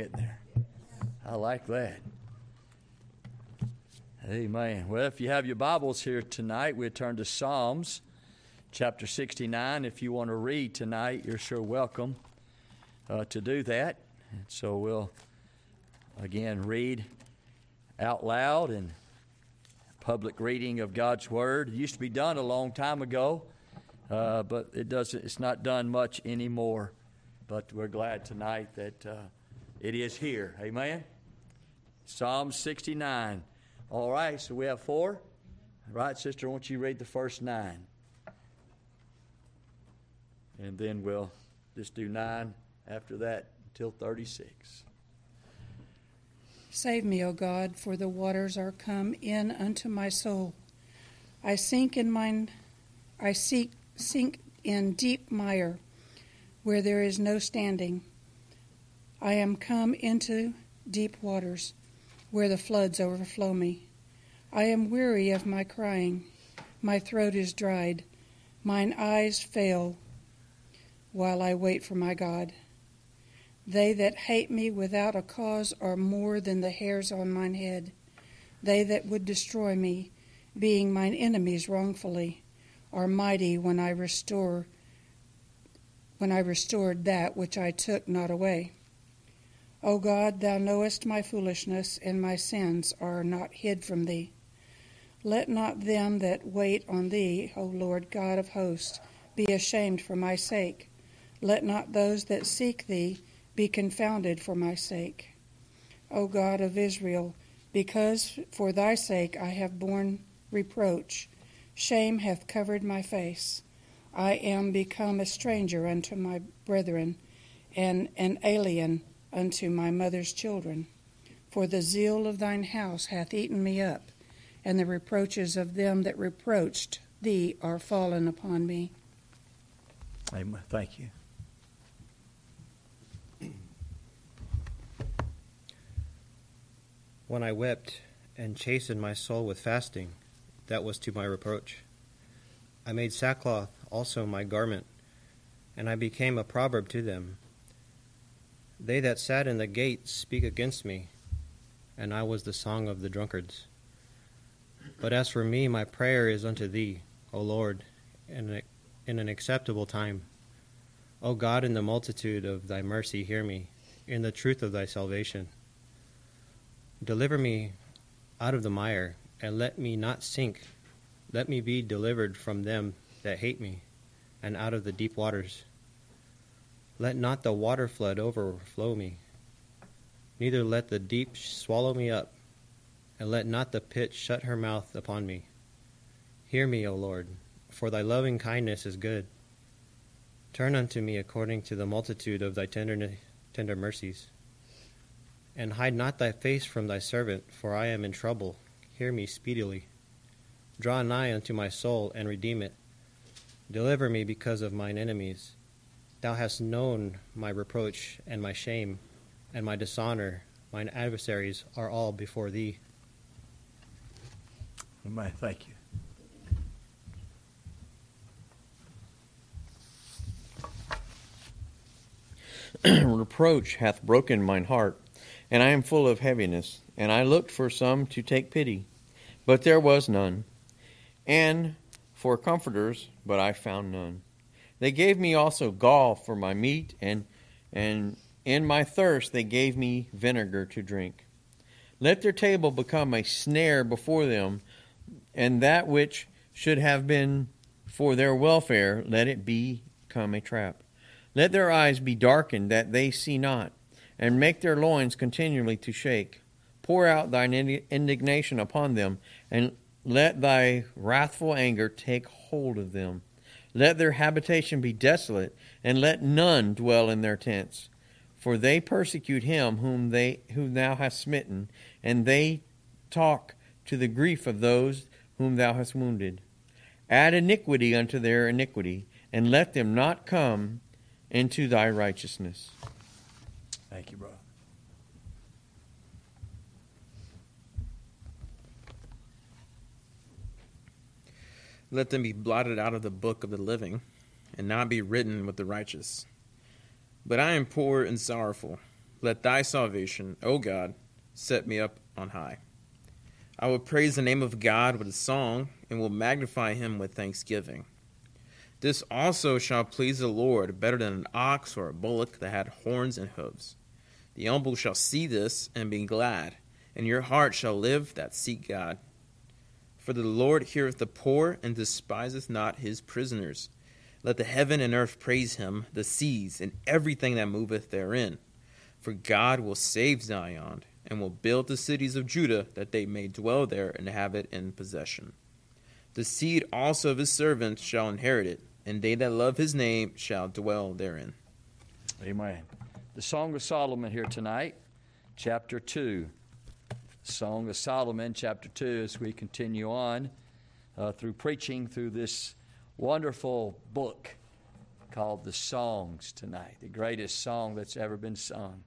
Getting there. I like that. Amen. Well, if you have your Bibles here tonight, we'll turn to Psalms chapter 69. If you want to read tonight, you're sure welcome to do that. And so we'll, again, read out loud and public reading of God's Word. It used to be done a long time ago, but it's not done much anymore. But we're glad tonight that it is here. Amen. Psalm 69. All right, so we have 4. Right, sister, won't you read the first 9? And then we'll just do 9 after that until 36. Save me, O God, for the waters are come in unto my soul. I sink in mine, I sink in deep mire, where there is no standing. I am come into deep waters, where the floods overflow me. I am weary of my crying. My throat is dried. Mine eyes fail while I wait for my God. They that hate me without a cause are more than the hairs on mine head. They that would destroy me, being mine enemies wrongfully, are mighty when I restored that which I took not away. O God, thou knowest my foolishness, and my sins are not hid from thee. Let not them that wait on thee, O Lord God of hosts, be ashamed for my sake. Let not those that seek thee be confounded for my sake. O God of Israel, because for thy sake I have borne reproach, shame hath covered my face. I am become a stranger unto my brethren, and an alien unto my mother's children. For the zeal of thine house hath eaten me up, and the reproaches of them that reproached thee are fallen upon me. Amen. Thank you. When I wept and chastened my soul with fasting, that was to my reproach. I made sackcloth also my garment, and I became a proverb to them. They that sat in the gate speak against me, and I was the song of the drunkards. But as for me, my prayer is unto thee, O Lord, in an acceptable time. O God, in the multitude of thy mercy hear me, in the truth of thy salvation. Deliver me out of the mire, and let me not sink. Let me be delivered from them that hate me, and out of the deep waters. Let not the water flood overflow me, neither let the deep swallow me up, and let not the pit shut her mouth upon me. Hear me, O Lord, for thy loving kindness is good. Turn unto me according to the multitude of thy tender mercies, and hide not thy face from thy servant, for I am in trouble. Hear me speedily. Draw nigh unto my soul, and redeem it. Deliver me because of mine enemies. Thou hast known my reproach and my shame and my dishonor. Mine adversaries are all before thee. Amen. Thank you. Reproach hath broken mine heart, and I am full of heaviness. And I looked for some to take pity, but there was none. And for comforters, but I found none. They gave me also gall for my meat, and in my thirst they gave me vinegar to drink. Let their table become a snare before them, and that which should have been for their welfare, let it become a trap. Let their eyes be darkened that they see not, and make their loins continually to shake. Pour out thine indignation upon them, and let thy wrathful anger take hold of them. Let their habitation be desolate, and let none dwell in their tents. For they persecute him whom thou hast smitten, and they talk to the grief of those whom thou hast wounded. Add iniquity unto their iniquity, and let them not come into thy righteousness. Thank you, brother. Let them be blotted out of the book of the living, and not be written with the righteous. But I am poor and sorrowful. Let thy salvation, O God, set me up on high. I will praise the name of God with a song, and will magnify him with thanksgiving. This also shall please the Lord better than an ox or a bullock that had horns and hooves. The humble shall see this and be glad, and your heart shall live that seek God. For the Lord heareth the poor and despiseth not his prisoners. Let the heaven and earth praise him, the seas and everything that moveth therein. For God will save Zion, and will build the cities of Judah, that they may dwell there and have it in possession. The seed also of his servants shall inherit it, and they that love his name shall dwell therein. Amen. The Song of Solomon here tonight, chapter 2. Song of Solomon, chapter 2, as we continue on through preaching through this wonderful book called the Songs tonight, the greatest song that's ever been sung.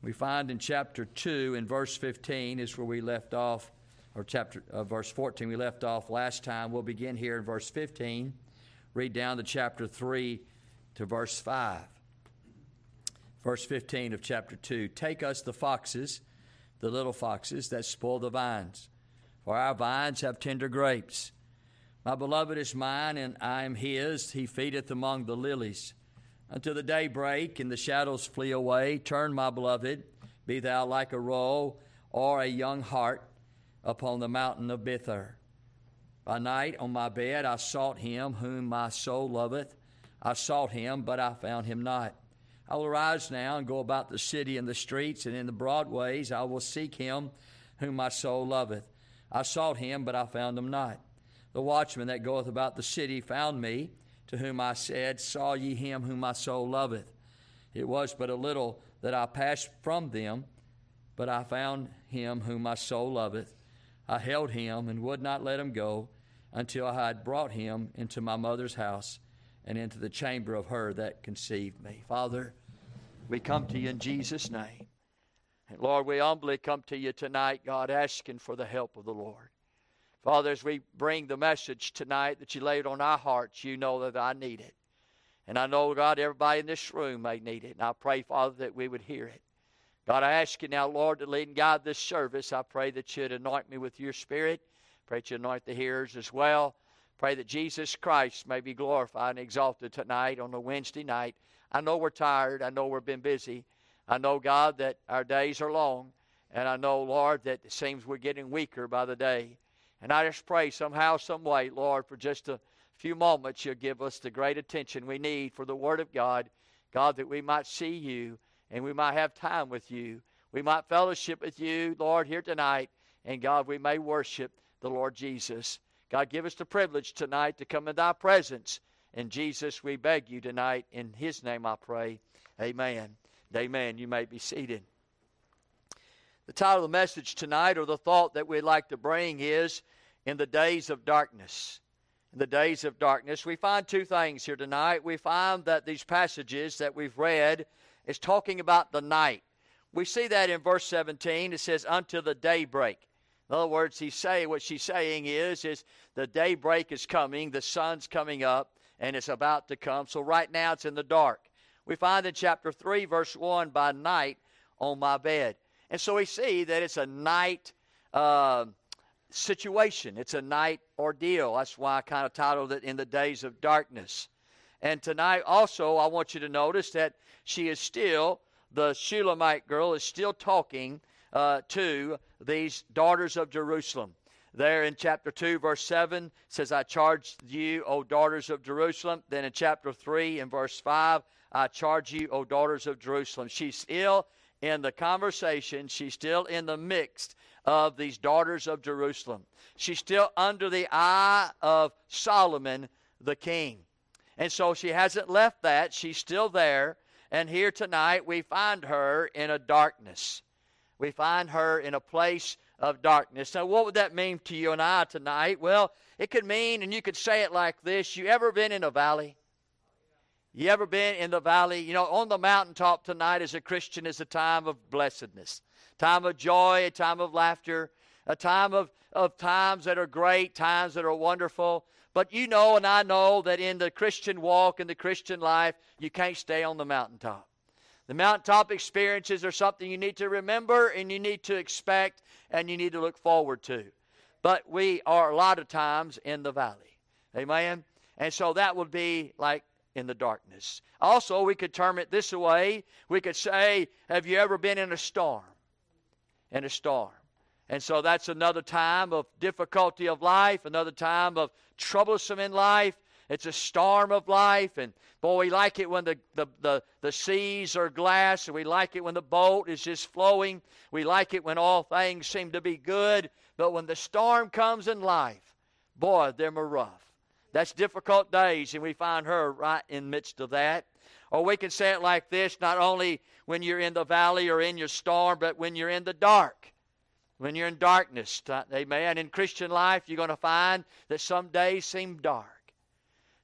We find in chapter 2, in verse 15, is where we left off, or verse 14 we left off last time. We'll begin here in verse 15, read down to chapter 3 to verse 5. Verse 15 of chapter 2, "Take us the foxes, the little foxes that spoil the vines, for our vines have tender grapes. My beloved is mine, and I am his. He feedeth among the lilies. Until the day break and the shadows flee away, turn, my beloved, be thou like a roe or a young hart upon the mountain of Bithar. By night on my bed I sought him whom my soul loveth. I sought him, but I found him not. I will arise now and go about the city and the streets, and in the broad ways I will seek him whom my soul loveth. I sought him, but I found him not. The watchman that goeth about the city found me, to whom I said, Saw ye him whom my soul loveth? It was but a little that I passed from them, but I found him whom my soul loveth. I held him and would not let him go until I had brought him into my mother's house and into the chamber of her that conceived me." Father, we come to you in Jesus' name. And Lord, we humbly come to you tonight, God, asking for the help of the Lord. Father, as we bring the message tonight that you laid on our hearts, you know that I need it. And I know, God, everybody in this room may need it. And I pray, Father, that we would hear it. God, I ask you now, Lord, to lead and guide this service. I pray that you'd anoint me with your spirit. Pray that you anoint the hearers as well. Pray that Jesus Christ may be glorified and exalted tonight on a Wednesday night. I know we're tired. I know we've been busy. I know, God, that our days are long. And I know, Lord, that it seems we're getting weaker by the day. And I just pray somehow, some way, Lord, for just a few moments you'll give us the great attention we need for the Word of God. God, that we might see you and we might have time with you. We might fellowship with you, Lord, here tonight. And God, we may worship the Lord Jesus. God, give us the privilege tonight to come in thy presence. And Jesus, we beg you tonight. In his name I pray. Amen. Amen. You may be seated. The title of the message tonight, or the thought that we'd like to bring, is In the Days of Darkness. In the days of darkness. We find two things here tonight. We find that these passages that we've read is talking about the night. We see that in verse 17. It says, until the daybreak. In other words, what she's saying is the daybreak is coming, the sun's coming up, and it's about to come. So right now it's in the dark. We find in chapter 3, verse 1, by night on my bed. And so we see that it's a night situation. It's a night ordeal. That's why I kind of titled it In the Days of Darkness. And tonight also I want you to notice that she is still, the Shulamite girl is still talking to these daughters of Jerusalem. There in chapter 2, verse 7, says, I charge you, O daughters of Jerusalem. Then in chapter 3, in verse 5, I charge you, O daughters of Jerusalem. She's still in the conversation. She's still in the midst of these daughters of Jerusalem. She's still under the eye of Solomon, the king. And so she hasn't left that. She's still there. And here tonight we find her in a darkness. We find her in a place of darkness. Now, what would that mean to you and I tonight? Well, it could mean, and you could say it like this, you ever been in a valley? You ever been in the valley? You know, on the mountaintop tonight as a Christian is a time of blessedness, time of joy, a time of laughter, a time of times that are great, times that are wonderful. But you know and I know that in the Christian walk, in the Christian life, you can't stay on the mountaintop. The mountaintop experiences are something you need to remember and you need to expect and you need to look forward to. But we are a lot of times in the valley. Amen? And so that would be like in the darkness. Also, we could term it this way. We could say, have you ever been in a storm? In a storm. And so that's another time of difficulty of life, another time of troublesome in life. It's a storm of life, and boy, we like it when the seas are glass, and we like it when the boat is just flowing. We like it when all things seem to be good, but when the storm comes in life, boy, them are rough. That's difficult days, and we find her right in the midst of that. Or we can say it like this, not only when you're in the valley or in your storm, but when you're in the dark. When you're in darkness, amen. In Christian life, you're going to find that some days seem dark.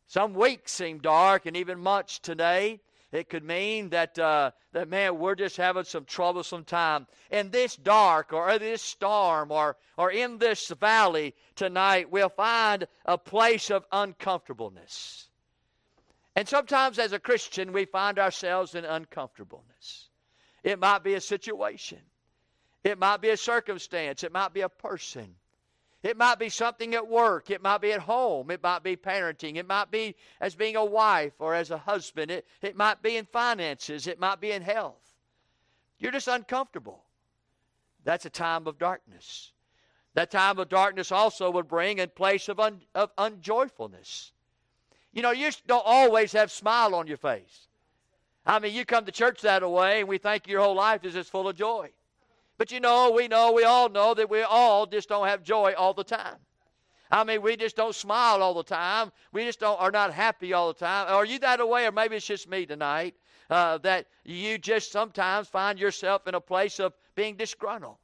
Some weeks seem dark, and even months today, it could mean that, man, we're just having some troublesome time. In this dark or this storm or in this valley tonight, we'll find a place of uncomfortableness. And sometimes as a Christian, we find ourselves in uncomfortableness. It might be a situation. It might be a circumstance. It might be a person. It might be something at work. It might be at home. It might be parenting. It might be as being a wife or as a husband. It might be in finances. It might be in health. You're just uncomfortable. That's a time of darkness. That time of darkness also would bring a place of unjoyfulness. You know, you don't always have a smile on your face. I mean, you come to church that way, and we think your whole life is just full of joy. But you know, we all know that we all just don't have joy all the time. I mean, we just don't smile all the time. We just are not happy all the time. Are you that way, or maybe it's just me tonight, that you just sometimes find yourself in a place of being disgruntled,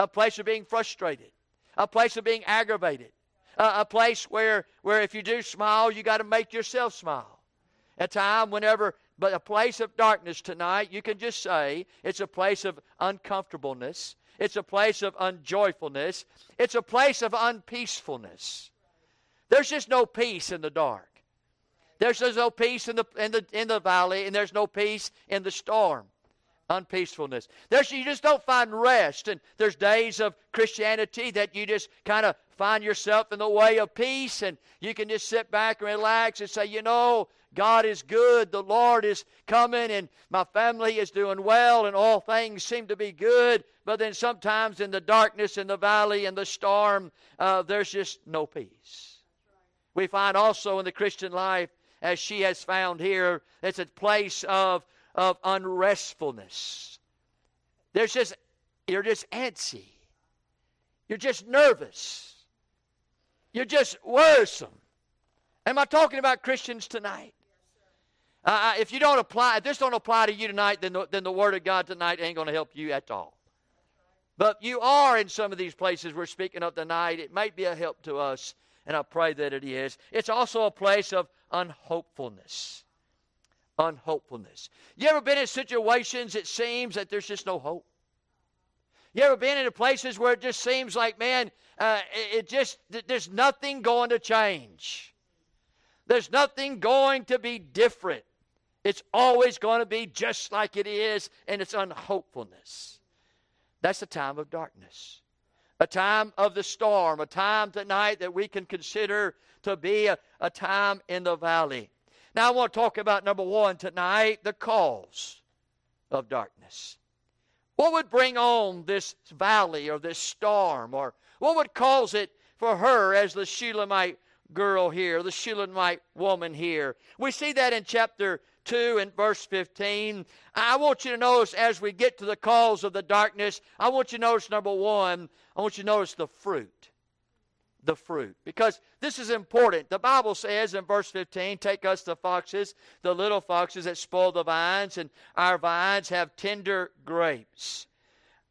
a place of being frustrated, a place of being aggravated, a place where if you do smile, you got to make yourself smile. A time whenever... But a place of darkness tonight, you can just say it's a place of uncomfortableness. It's a place of unjoyfulness. It's a place of unpeacefulness. There's just no peace in the dark. There's just no peace in the valley, and there's no peace in the storm. Unpeacefulness. You just don't find rest. And there's days of Christianity that you just kind of find yourself in the way of peace, and you can just sit back and relax and say, you know, God is good, the Lord is coming, and my family is doing well, and all things seem to be good. But then sometimes in the darkness, in the valley, in the storm, there's just no peace. We find also in the Christian life, as she has found here, it's a place of unrestfulness. You're just antsy. You're just nervous. You're just worrisome. Am I talking about Christians tonight? If this don't apply to you tonight, then the Word of God tonight ain't going to help you at all. But you are in some of these places we're speaking of tonight. It might be a help to us, and I pray that it is. It's also a place of unhopefulness. Unhopefulness. You ever been in situations it seems that there's just no hope? You ever been in places where it just seems like, man, there's nothing going to change. There's nothing going to be different. It's always going to be just like it is, and it's unhopefulness. That's a time of darkness. A time of the storm. A time tonight that we can consider to be a time in the valley. Now I want to talk about, number one tonight, the cause of darkness. What would bring on this valley or this storm, or what would cause it for her as the Shulamite girl here, the Shulamite woman here? We see that in chapter 2 and verse 15. I want you to notice as we get to the cause of the darkness, I want you to notice, number one, I want you to notice the fruit. The fruit. Because this is important. The Bible says in verse 15, take us the foxes, the little foxes that spoil the vines, and our vines have tender grapes.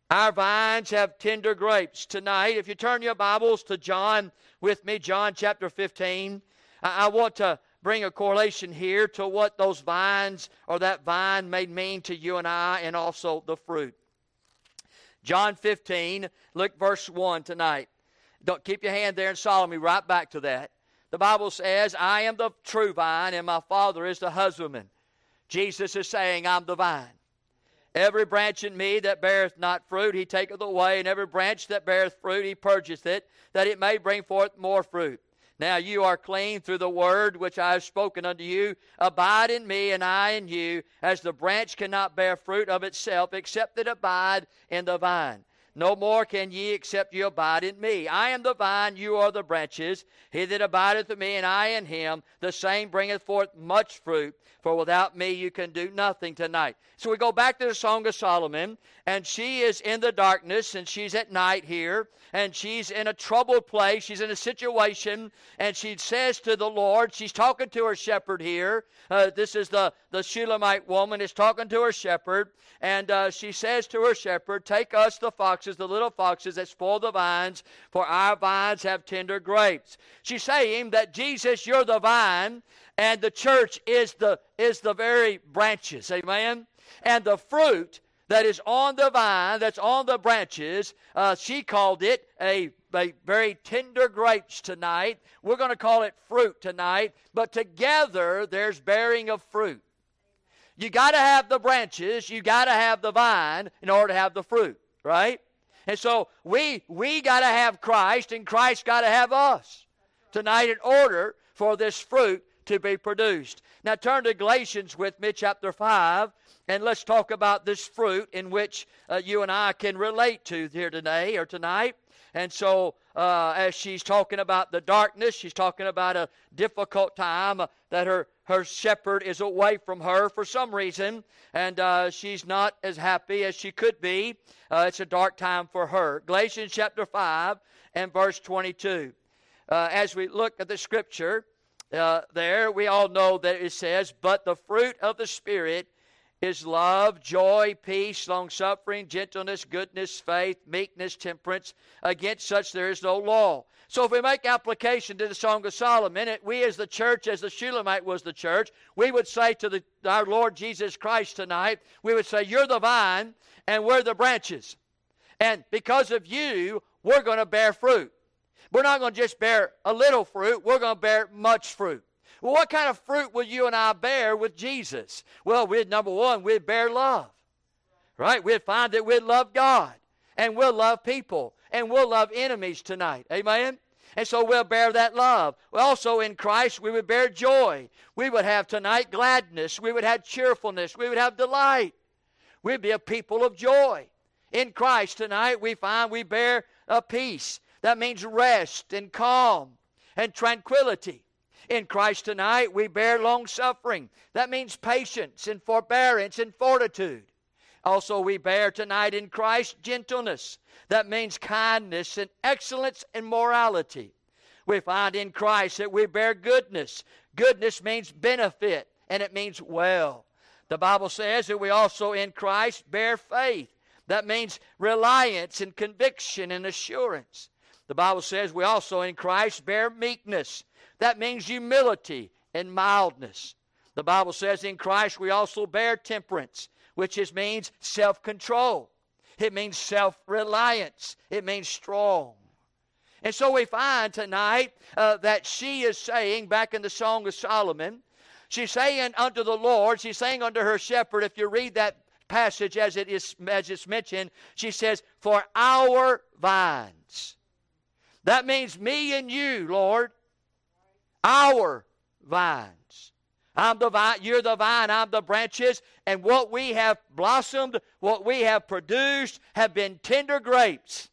Our vines have tender grapes. Tonight, if you turn your Bibles to John with me, John chapter 15, I want to bring a correlation here to what those vines or that vine may mean to you and I, and also the fruit. John 15, look verse 1 tonight. Don't keep your hand there and follow me right back to that. The Bible says, I am the true vine, and my Father is the husbandman. Jesus is saying, I'm the vine. Every branch in me that beareth not fruit, he taketh away, and every branch that beareth fruit, he purgeth it, that it may bring forth more fruit. Now you are clean through the word which I have spoken unto you. Abide in me, and I in you, as the branch cannot bear fruit of itself, except it abide in the vine. No more can ye, except ye abide in me. I am the vine, you are the branches. He that abideth in me, and I in him, the same bringeth forth much fruit. For without me you can do nothing tonight. So we go back to the Song of Solomon, and she is in the darkness, and she's at night here, and she's in a troubled place, she's in a situation, and she says to the Lord, she's talking to her shepherd here. This is the Shulamite woman is talking to her shepherd, and she says to her shepherd, take us the fox, the little foxes that spoil the vines, for our vines have tender grapes. She's saying that Jesus, you're the vine, and the church is the very branches. Amen. And the fruit that is on the vine, that's on the branches, she called it a very tender grapes tonight. We're going to call it fruit tonight. But together, there's bearing of fruit. You got to have the branches. You got to have the vine in order to have the fruit. Right? And so we got to have Christ, and Christ got to have us tonight in order for this fruit to be produced. Now turn to Galatians with me, chapter 5, and let's talk about this fruit in which you and I can relate to here today or tonight. And so as she's talking about the darkness, she's talking about a difficult time that her shepherd is away from her for some reason, and she's not as happy as she could be. It's a dark time for her. Galatians chapter 5 and verse 22. As we look at the scripture there, we all know that it says, but the fruit of the Spirit is love, joy, peace, long-suffering, gentleness, goodness, faith, meekness, temperance. Against such there is no law. So if we make application to the Song of Solomon, we as the church, as the Shulamite was the church, we would say to our Lord Jesus Christ tonight, we would say, you're the vine and we're the branches. And because of you, we're going to bear fruit. We're not going to just bear a little fruit. We're going to bear much fruit. Well, what kind of fruit will you and I bear with Jesus? Well, we'd bear love, right? We'd find that we'd love God, and we'll love people, and we'll love enemies tonight, amen? And so we'll bear that love. Also in Christ, we would bear joy. We would have tonight gladness. We would have cheerfulness. We would have delight. We'd be a people of joy. In Christ tonight, we find we bear a peace. That means rest and calm and tranquility. In Christ tonight, we bear long-suffering. That means patience and forbearance and fortitude. Also, we bear tonight in Christ gentleness. That means kindness and excellence and morality. We find in Christ that we bear goodness. Goodness means benefit, and it means well. The Bible says that we also in Christ bear faith. That means reliance and conviction and assurance. The Bible says we also in Christ bear meekness. That means humility and mildness. The Bible says in Christ we also bear temperance, which means self-control. It means self-reliance. It means strong. And so we find tonight that she is saying, back in the Song of Solomon, she's saying unto the Lord, she's saying unto her shepherd, if you read that passage as it's mentioned, she says, for our vines. That means me and you, Lord. Our vines. I'm the vine, you're the vine, I'm the branches, and what we have blossomed, what we have produced, have been tender grapes.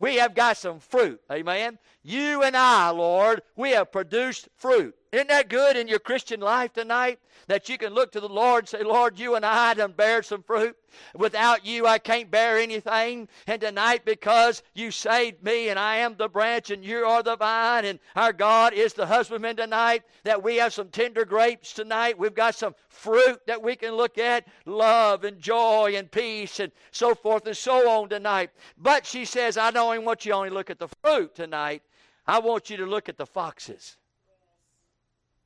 Amen. We have got some fruit, amen? You and I, Lord, we have produced fruit. Isn't that good in your Christian life tonight? That you can look to the Lord and say, Lord, you and I done bear some fruit. Without you, I can't bear anything. And tonight, because you saved me, and I am the branch, and you are the vine, and our God is the husbandman tonight, that we have some tender grapes tonight. We've got some fruit that we can look at, love and joy and peace and so forth and so on tonight. But she says, I don't even want you to only look at the fruit tonight. I want you to look at the foxes.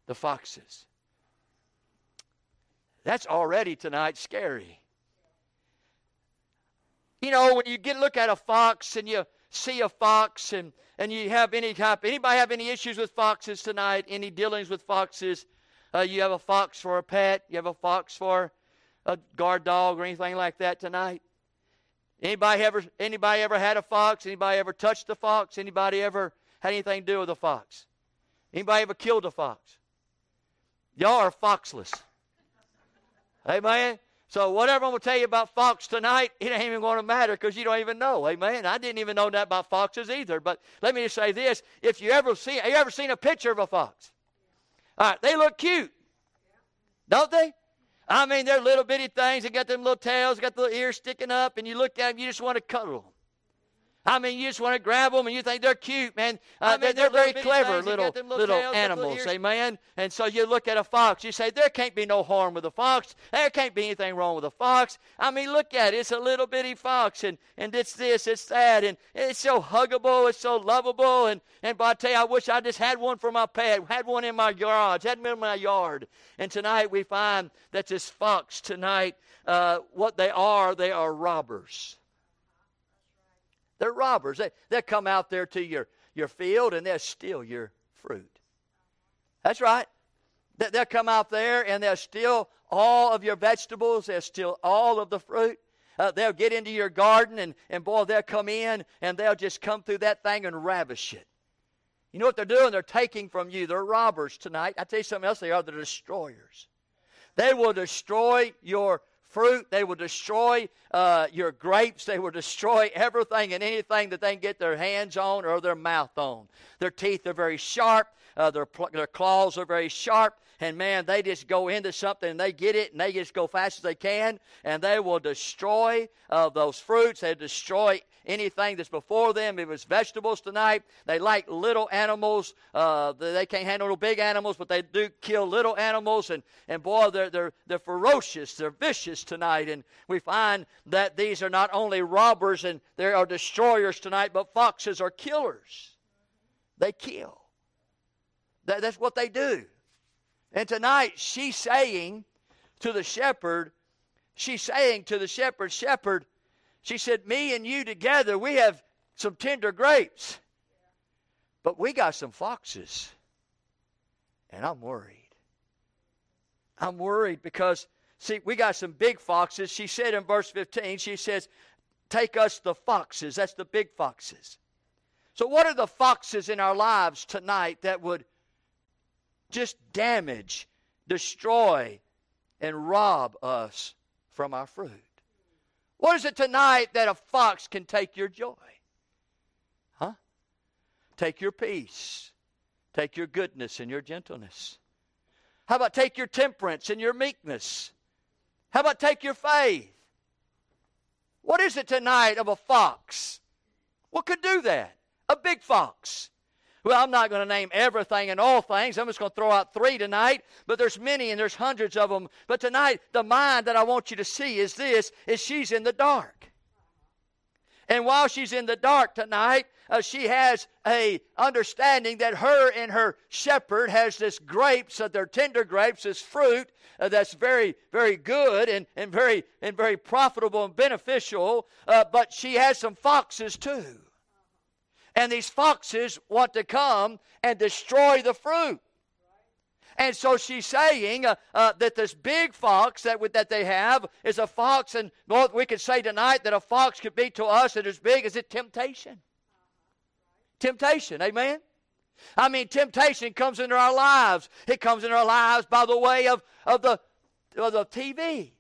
The foxes. That's already tonight scary. You know, when you look at a fox and you see a fox and you have anybody have any issues with foxes tonight? Any dealings with foxes? You have a fox for a pet. You have a fox for a guard dog or anything like that tonight? Anybody ever had a fox? Anybody ever touched a fox? Anybody ever had anything to do with a fox? Anybody ever killed a fox? Y'all are foxless. Amen? So whatever I'm going to tell you about fox tonight, it ain't even going to matter because you don't even know. Amen? I didn't even know that about foxes either. But let me just say this. If you ever see, have you ever seen a picture of a fox? All right, they look cute, don't they? I mean, they're little bitty things. They got them little tails, they got the little ears sticking up, and you look at them, you just want to cuddle them. I mean, you just want to grab them, and you think they're cute, man. They're very clever little animals, amen? And so you look at a fox. You say, there can't be no harm with a fox. There can't be anything wrong with a fox. I mean, look at it. It's a little bitty fox, and it's this, it's that, and it's so huggable, it's so lovable. And but I tell you, I wish I just had one for my pet, had one in my garage, had one in my yard. And tonight we find that this fox tonight, what they are robbers. They're robbers. They'll come out there to your field and they'll steal your fruit. That's right. They'll come out there and they'll steal all of your vegetables. They'll steal all of the fruit. They'll get into your garden and boy, they'll come in and they'll just come through that thing and ravish it. You know what they're doing? They're taking from you. They're robbers tonight. I tell you something else. They are the destroyers. They will destroy your fruit. They will destroy your grapes. They will destroy everything and anything that they can get their hands on or their mouth on. Their teeth are very sharp. Their claws are very sharp. And man, they just go into something and they get it and they just go fast as they can. And they will destroy those fruits. They destroy anything that's before them. It was vegetables tonight. They like little animals. They can't handle no big animals, but they do kill little animals. And boy, they're ferocious. They're vicious tonight. And we find that these are not only robbers and they are destroyers tonight, but foxes are killers. They kill. That's what they do. And tonight she's saying to the shepherd, shepherd, she said, me and you together, we have some tender grapes. But we got some foxes. And I'm worried. I'm worried because, see, we got some big foxes. She said in verse 15, she says, take us the foxes. That's the big foxes. So what are the foxes in our lives tonight that would just damage, destroy, and rob us from our fruit? What is it tonight that a fox can take your joy? Huh? Take your peace. Take your goodness and your gentleness. How about take your temperance and your meekness? How about take your faith? What is it tonight of a fox? What could do that? A big fox. Well, I'm not going to name everything and all things. I'm just going to throw out three tonight. But there's many and there's hundreds of them. But tonight, the mind that I want you to see is this, is she's in the dark. And while she's in the dark tonight, she has a understanding that her and her shepherd has this grapes, they're tender grapes, this fruit that's very, very good and very profitable and beneficial. But she has some foxes too. And these foxes want to come and destroy the fruit. And so she's saying that this big fox that they have is a fox. And Lord, we could say tonight that a fox could be to us that is big as a temptation. Temptation, amen? I mean, temptation comes into our lives. It comes into our lives by the way of the TV.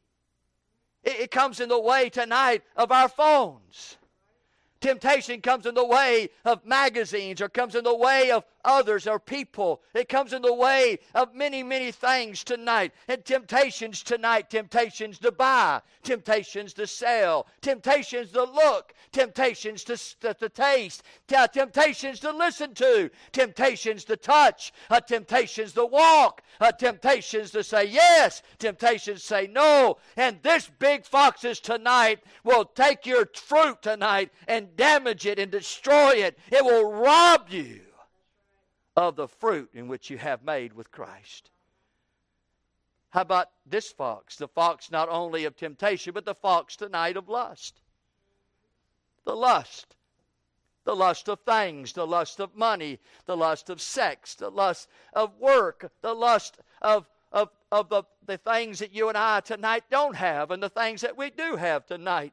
It comes in the way tonight of our phones. Temptation comes in the way of magazines or comes in the way of others or people. It comes in the way of many, many things tonight. And temptations tonight, temptations to buy, temptations to sell, temptations to look, temptations to taste, temptations to listen to, temptations to touch, temptations to walk, temptations to say yes, temptations to say no. And this big foxes tonight will take your fruit tonight and damage it and destroy it. It will rob you of the fruit in which you have made with Christ. How about this fox? The fox not only of temptation, but the fox tonight of lust. The lust. The lust of things, the lust of money, the lust of sex, the lust of work, the lust of of the things that you and I tonight don't have and the things that we do have tonight.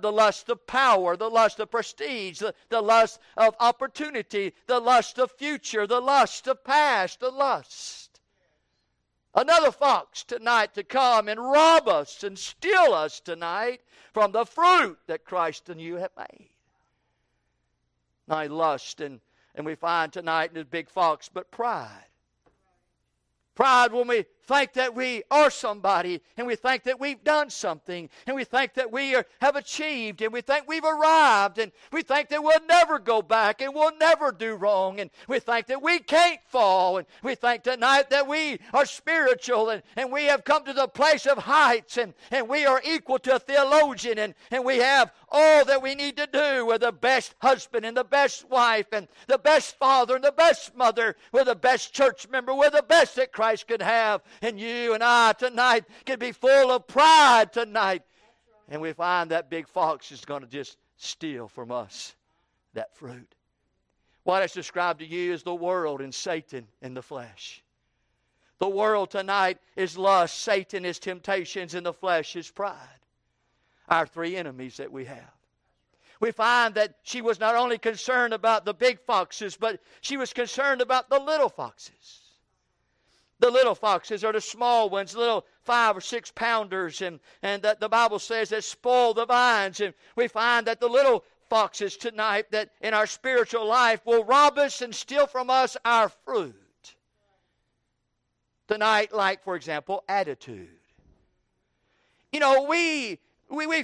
The lust of power, the lust of prestige, the lust of opportunity, the lust of future, the lust of past, the lust. Another fox tonight to come and rob us and steal us tonight from the fruit that Christ and you have made. Now lust, and we find tonight in this big fox, but pride. Pride when we think that we are somebody, and we think that we've done something, and we think that we have achieved, and we think we've arrived, and we think that we'll never go back, and we'll never do wrong, and we think that we can't fall, and we think tonight that we are spiritual, and we have come to the place of heights, and we are equal to a theologian, and we have all that we need to do. We're the best husband, and the best wife, and the best father, and the best mother. We're the best church member. We're the best that Christ could have. And you and I tonight can be full of pride tonight. Right. And we find that big fox is going to just steal from us that fruit. What is described to you is the world and Satan and the flesh. The world tonight is lust, Satan is temptations, and the flesh is pride. Our three enemies that we have. We find that she was not only concerned about the big foxes, but she was concerned about the little foxes. The little foxes are the small ones, little 5 or 6 pounders, and that the Bible says that spoil the vines. And we find that the little foxes tonight that in our spiritual life will rob us and steal from us our fruit. Tonight, like, for example, attitude. You know, we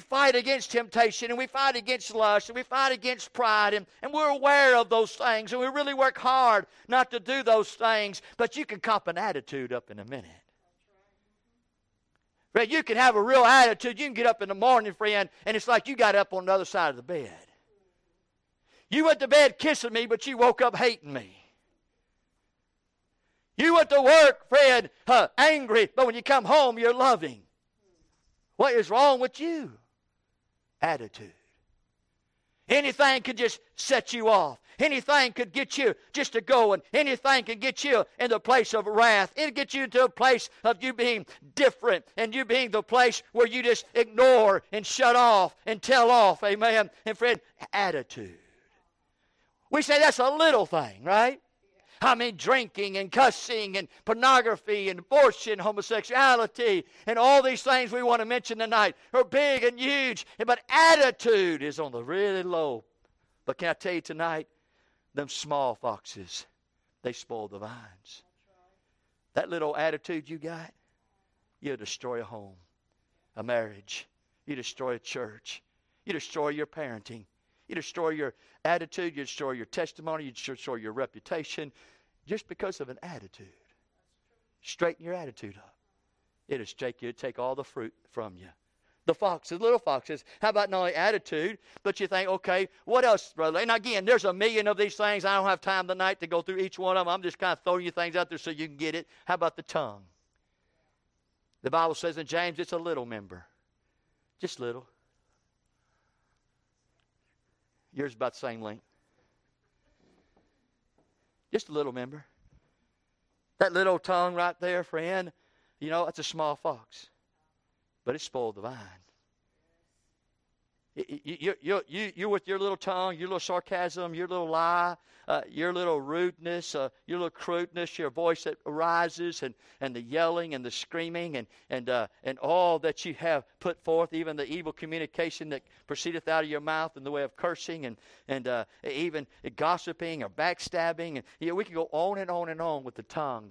fight against temptation, and we fight against lust, and we fight against pride, and we're aware of those things, and we really work hard not to do those things, but you can cop an attitude up in a minute. Right? You can have a real attitude. You can get up in the morning, friend, and it's like you got up on the other side of the bed. You went to bed kissing me, but you woke up hating me. You went to work, friend, angry, but when you come home, you're loving. What is wrong with you? Attitude. Anything could just set you off. Anything could get you just to go, and anything could get you in the place of wrath. It'll get you into a place of you being different, and you being the place where you just ignore and shut off and tell off. Amen. And friend, attitude. We say that's a little thing, right? I mean, drinking and cussing and pornography and abortion, homosexuality, and all these things we want to mention tonight are big and huge. But attitude is on the really low. But can I tell you tonight, them small foxes, they spoil the vines. That little attitude you got, you'll destroy a home, a marriage. You destroy a church. You destroy your parenting. You destroy your attitude, you destroy your testimony, you destroy your reputation just because of an attitude. Straighten your attitude up. It'll take all the fruit from you. The foxes, little foxes. How about not only attitude, but you think, okay, what else, brother? And again, there's 1,000,000 of these things. I don't have time tonight to go through each one of them. I'm just kind of throwing you things out there so you can get it. How about the tongue? The Bible says in James, it's a little member. Just little. Yours about the same length. Just a little member. That little tongue right there, friend, you know, that's a small fox. But it spoiled the vine. You with your little tongue, your little sarcasm, your little lie, your little rudeness, your little crudeness, your voice that arises, and the yelling and the screaming and all that you have put forth, even the evil communication that proceedeth out of your mouth in the way of cursing and even gossiping or backstabbing. And, you know, we can go on and on and on with the tongue.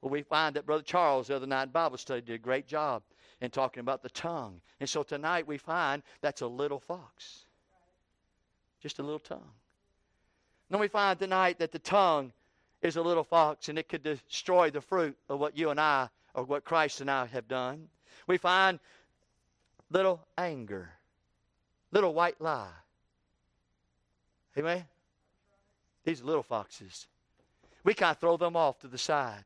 Well, we find that Brother Charles the other night in Bible study did a great job and talking about the tongue. And so tonight we find that's a little fox. Just a little tongue. Then we find tonight that the tongue is a little fox, and it could destroy the fruit of what you and I, or what Christ and I have done. We find little anger. Little white lie. Amen? These are little foxes. We kind of throw them off to the side.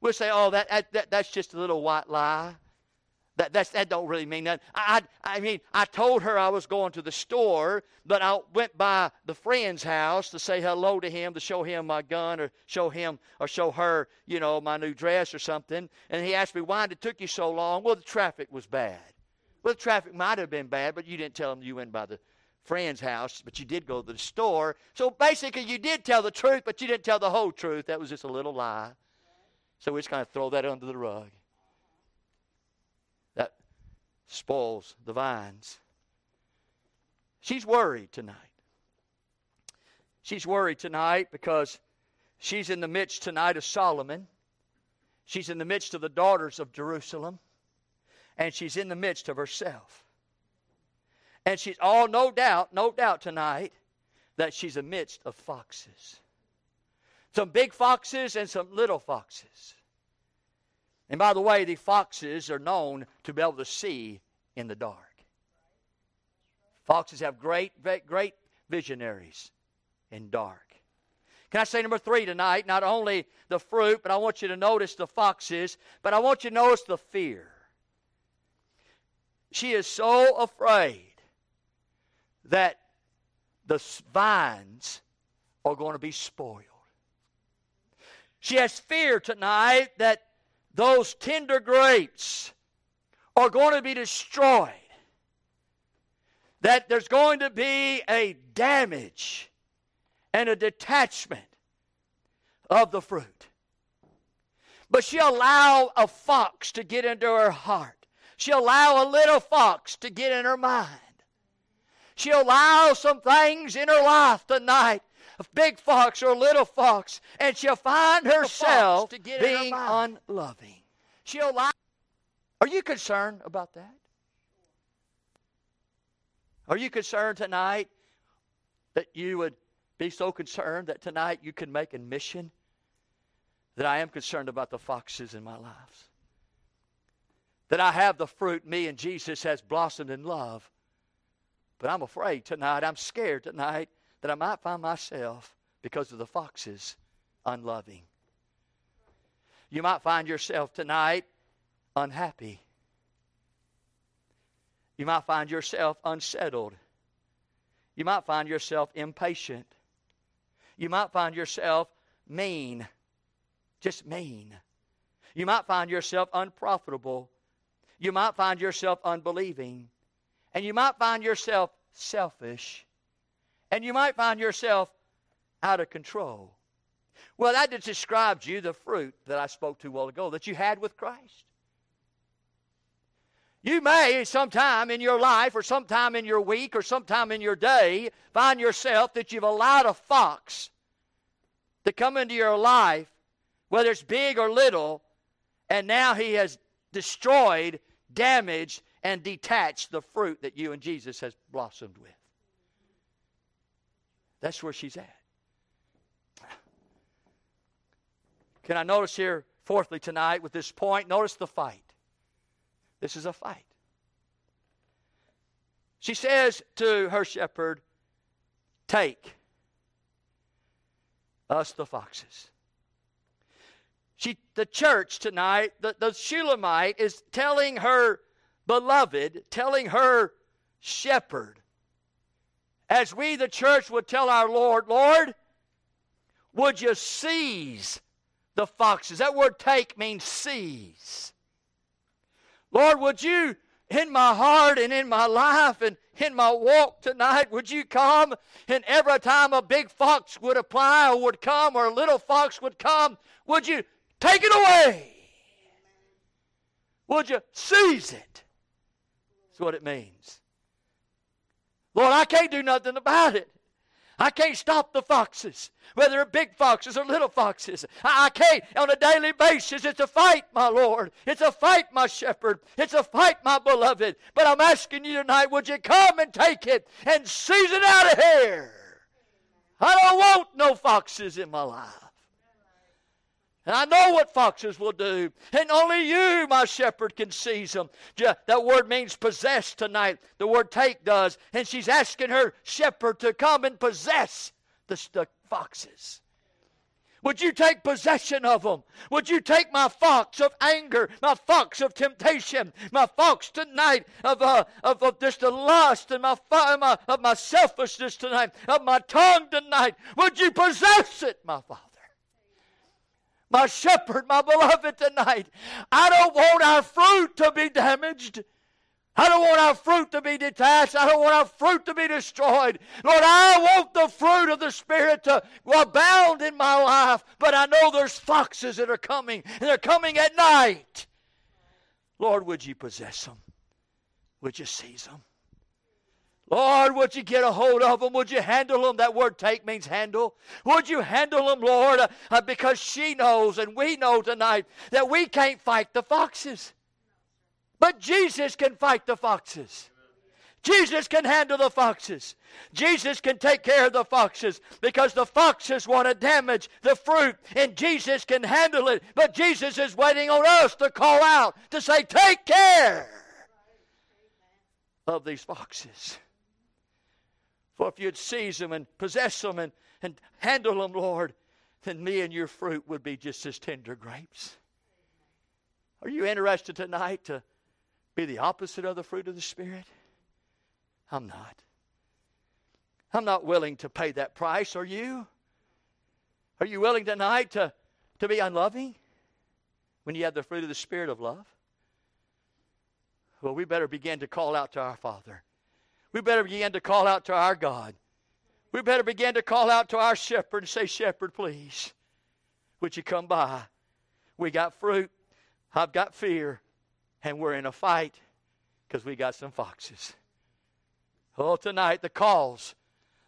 We'll say, oh, that's just a little white lie. That don't really mean nothing. I mean, I told her I was going to the store, but I went by the friend's house to say hello to him, to show him my gun or show him or show her, you know, my new dress or something. And he asked me, why did it took you so long? Well, the traffic was bad. Well, the traffic might have been bad, but you didn't tell him you went by the friend's house, but you did go to the store. So basically you did tell the truth, but you didn't tell the whole truth. That was just a little lie. So we just kind of throw that under the rug. Spoils the vines. She's worried tonight. She's worried tonight because she's in the midst tonight of Solomon. She's in the midst of the daughters of Jerusalem. And she's in the midst of herself. And she's all no doubt tonight that she's amidst of foxes. Some big foxes and some little foxes. And by the way, the foxes are known to be able to see in the dark. Foxes have great visionaries in dark. Can I say number 3 tonight? Not only the fruit, but I want you to notice the foxes, but I want you to notice the fear. She is so afraid that the vines are going to be spoiled. She has fear tonight that those tender grapes are going to be destroyed. That there's going to be a damage and a detachment of the fruit. But she allowed a fox to get into her heart. She allowed a little fox to get in her mind. She allowed some things in her life tonight, a big fox or a little fox, and she'll find herself being unloving. She'll lie. Are you concerned about that? Are you concerned tonight that you would be so concerned that tonight you can make admission that I am concerned about the foxes in my life? That I have the fruit me and Jesus has blossomed in love, but I'm afraid tonight, I'm scared tonight, that I might find myself, because of the foxes, unloving. You might find yourself tonight unhappy. You might find yourself unsettled. You might find yourself impatient. You might find yourself mean, just mean. You might find yourself unprofitable. You might find yourself unbelieving. And you might find yourself selfish. And you might find yourself out of control. Well, that just describes you the fruit that I spoke to a while ago that you had with Christ. You may sometime in your life or sometime in your week or sometime in your day find yourself that you've allowed a fox to come into your life, whether it's big or little, and now he has destroyed, damaged, and detached the fruit that you and Jesus has blossomed with. That's where she's at. Can I notice here, fourthly tonight, with this point, notice the fight. This is a fight. She says to her shepherd, take us the foxes. The church tonight, the Shulamite is telling her beloved, telling her shepherd, as we, the church, would tell our Lord, Lord, would you seize the foxes? That word take means seize. Lord, would you, in my heart and in my life and in my walk tonight, would you come? And every time a big fox would apply or would come or a little fox would come, would you take it away? Would you seize it? That's what it means. Lord, I can't do nothing about it. I can't stop the foxes, whether they're big foxes or little foxes. I can't. On a daily basis, it's a fight, my Lord. It's a fight, my shepherd. It's a fight, my beloved. But I'm asking you tonight, would you come and take it and seize it out of here? I don't want no foxes in my life. And I know what foxes will do. And only you, my shepherd, can seize them. That word means possess tonight. The word take does. And she's asking her shepherd to come and possess the foxes. Would you take possession of them? Would you take my fox of anger, my fox of temptation, my fox tonight of just the lust and my selfishness tonight, of my tongue tonight? Would you possess it, my Father? My shepherd, my beloved tonight, I don't want our fruit to be damaged. I don't want our fruit to be detached. I don't want our fruit to be destroyed. Lord, I want the fruit of the Spirit to abound in my life. But I know there's foxes that are coming, and they're coming at night. Lord, would you possess them? Would you seize them? Lord, would you get a hold of them? Would you handle them? That word take means handle. Would you handle them, Lord? Because she knows and we know tonight that we can't fight the foxes. But Jesus can fight the foxes. Jesus can handle the foxes. Jesus can take care of the foxes, because the foxes want to damage the fruit, and Jesus can handle it. But Jesus is waiting on us to call out, to say, take care of these foxes. For if you'd seize them and possess them and handle them, Lord, then me and your fruit would be just as tender grapes. Are you interested tonight to be the opposite of the fruit of the Spirit? I'm not. I'm not willing to pay that price. Are you? Are you willing tonight to be unloving when you have the fruit of the Spirit of love? Well, we better begin to call out to our Father. We better begin to call out to our God. We better begin to call out to our shepherd and say, Shepherd, please, would you come by? We got fruit. I've got fear, and we're in a fight because we got some foxes. Oh, tonight, the cause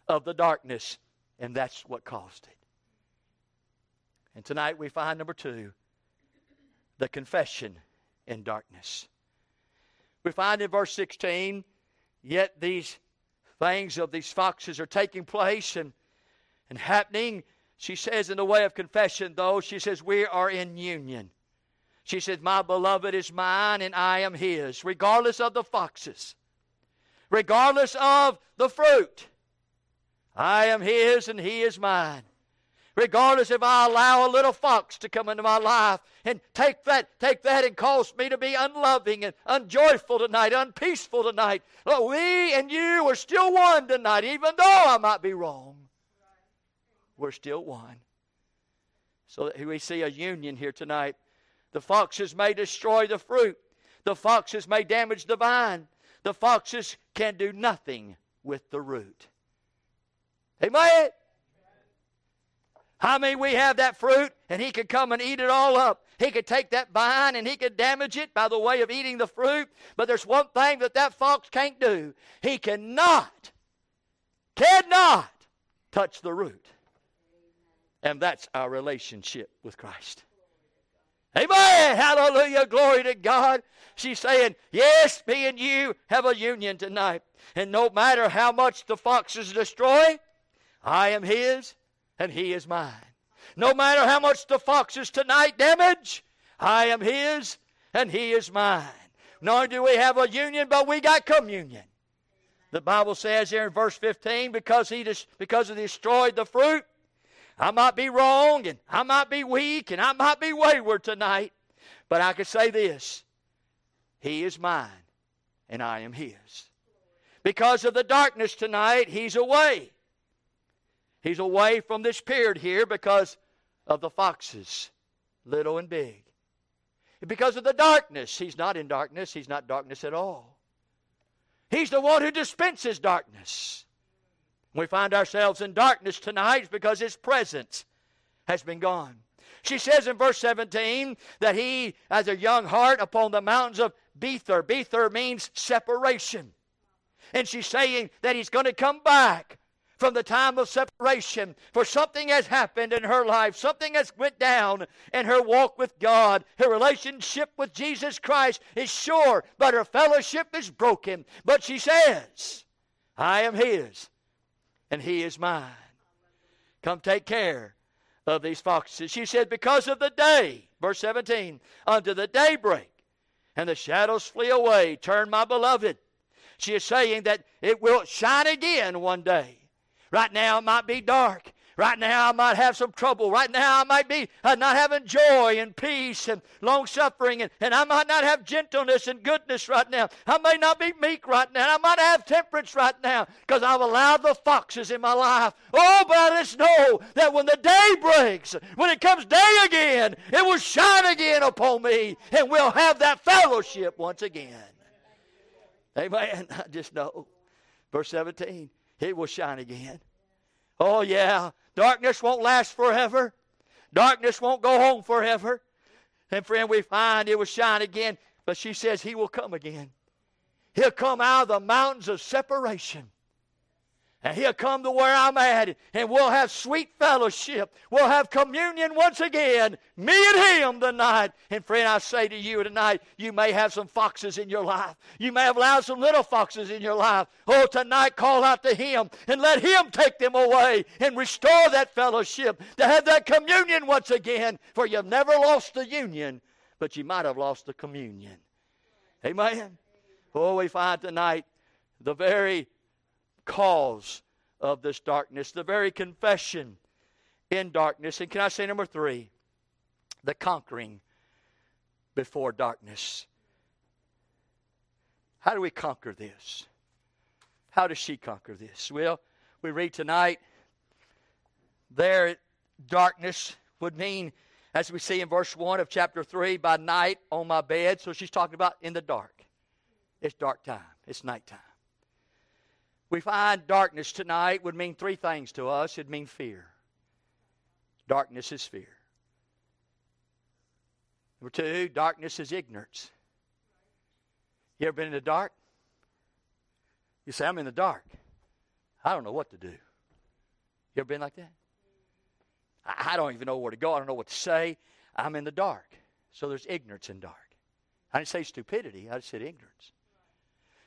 of the darkness, and that's what caused it. And tonight we find number two, the confession in darkness. We find in verse 16, yet these things of these foxes are taking place and happening. She says in the way of confession, though, she says, we are in union. She said, my beloved is mine and I am his. Regardless of the foxes, regardless of the fruit, I am his and he is mine. Regardless if I allow a little fox to come into my life and take that and cause me to be unloving and unjoyful tonight, unpeaceful tonight. Lord, we and you are still one tonight, even though I might be wrong. We're still one. So we see a union here tonight. The foxes may destroy the fruit. The foxes may damage the vine. The foxes can do nothing with the root. Amen? I mean, we have that fruit, and he could come and eat it all up. He could take that vine, and he could damage it by the way of eating the fruit. But there's one thing that fox can't do. He cannot touch the root. And that's our relationship with Christ. Amen. Hallelujah. Glory to God. She's saying, yes, me and you have a union tonight. And no matter how much the foxes destroy, I am his and he is mine. No matter how much the foxes tonight damage, I am his and he is mine. Not only do we have a union, but we got communion. The Bible says here in verse 15, because he destroyed the fruit, I might be wrong, and I might be weak, and I might be wayward tonight. But I can say this, he is mine, and I am his. Because of the darkness tonight, he's away. He's away from this period here because of the foxes, little and big. And because of the darkness, he's not in darkness. He's not darkness at all. He's the one who dispenses darkness. We find ourselves in darkness tonight because his presence has been gone. She says in verse 17 that he has a young heart upon the mountains of Bether. Bether means separation. And she's saying that he's going to come back from the time of separation. For something has happened in her life. Something has went down in her walk with God. Her relationship with Jesus Christ is sure, but her fellowship is broken. But she says, I am his. And he is mine. Come take care of these foxes. She said, because of the day, verse 17, unto the daybreak, and the shadows flee away, turn my beloved. She is saying that it will shine again one day. Right now it might be dark. Right now I might have some trouble. Right now I might be not having joy and peace and long-suffering, and I might not have gentleness and goodness right now. I may not be meek right now. I might have temperance right now because I've allowed the foxes in my life. Oh, but let's know that when the day breaks, when it comes day again, it will shine again upon me, and we'll have that fellowship once again. Amen. I just know. Verse 17, it will shine again. Oh, yeah. Darkness won't last forever. Darkness won't go home forever. And friend, we find it will shine again. But she says he will come again. He'll come out of the mountains of separation. And he'll come to where I'm at. And we'll have sweet fellowship. We'll have communion once again. Me and him tonight. And friend, I say to you tonight, you may have some foxes in your life. You may have allowed some little foxes in your life. Oh, tonight call out to him and let him take them away and restore that fellowship, to have that communion once again. For you've never lost the union, but you might have lost the communion. Amen. Oh, we find tonight the very cause of this darkness, the very confession in darkness. And can I say number three? The conquering before darkness. How do we conquer this? How does she conquer this? Well, we read tonight, their darkness would mean, as we see in verse 1 of chapter 3, by night on my bed. So she's talking about in the dark. It's dark time. It's nighttime. We find darkness tonight would mean three things to us. It'd mean fear. Darkness is fear. Number two, darkness is ignorance. You ever been in the dark? You say, I'm in the dark. I don't know what to do. You ever been like that? I don't even know where to go. I don't know what to say. I'm in the dark. So there's ignorance in dark. I didn't say stupidity. I just said ignorance.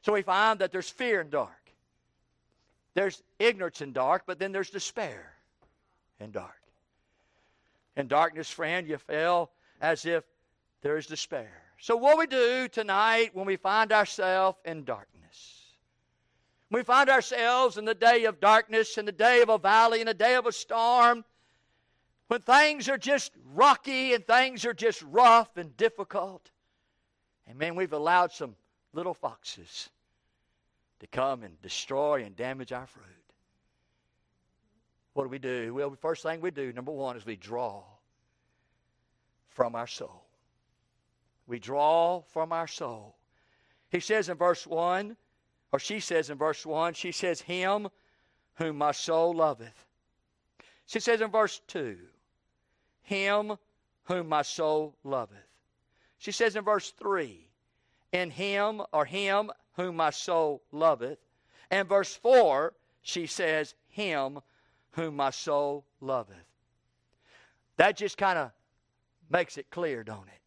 So we find that there's fear in dark. There's ignorance in dark, but then there's despair in dark. In darkness, friend, you feel as if there is despair. So what we do tonight when we find ourselves in darkness, we find ourselves in the day of darkness, in the day of a valley, in the day of a storm, when things are just rocky and things are just rough and difficult. And man, we've allowed some little foxes to come and destroy and damage our fruit. What do we do? Well, the first thing we do, number one, is we draw from our soul. We draw from our soul. He says in verse 1, or she says in verse 1, she says, him whom my soul loveth. She says in verse 2, him whom my soul loveth. She says in verse 3, in him, or him whom my soul loveth. And verse 4, she says, him whom my soul loveth. That just kind of makes it clear, don't it?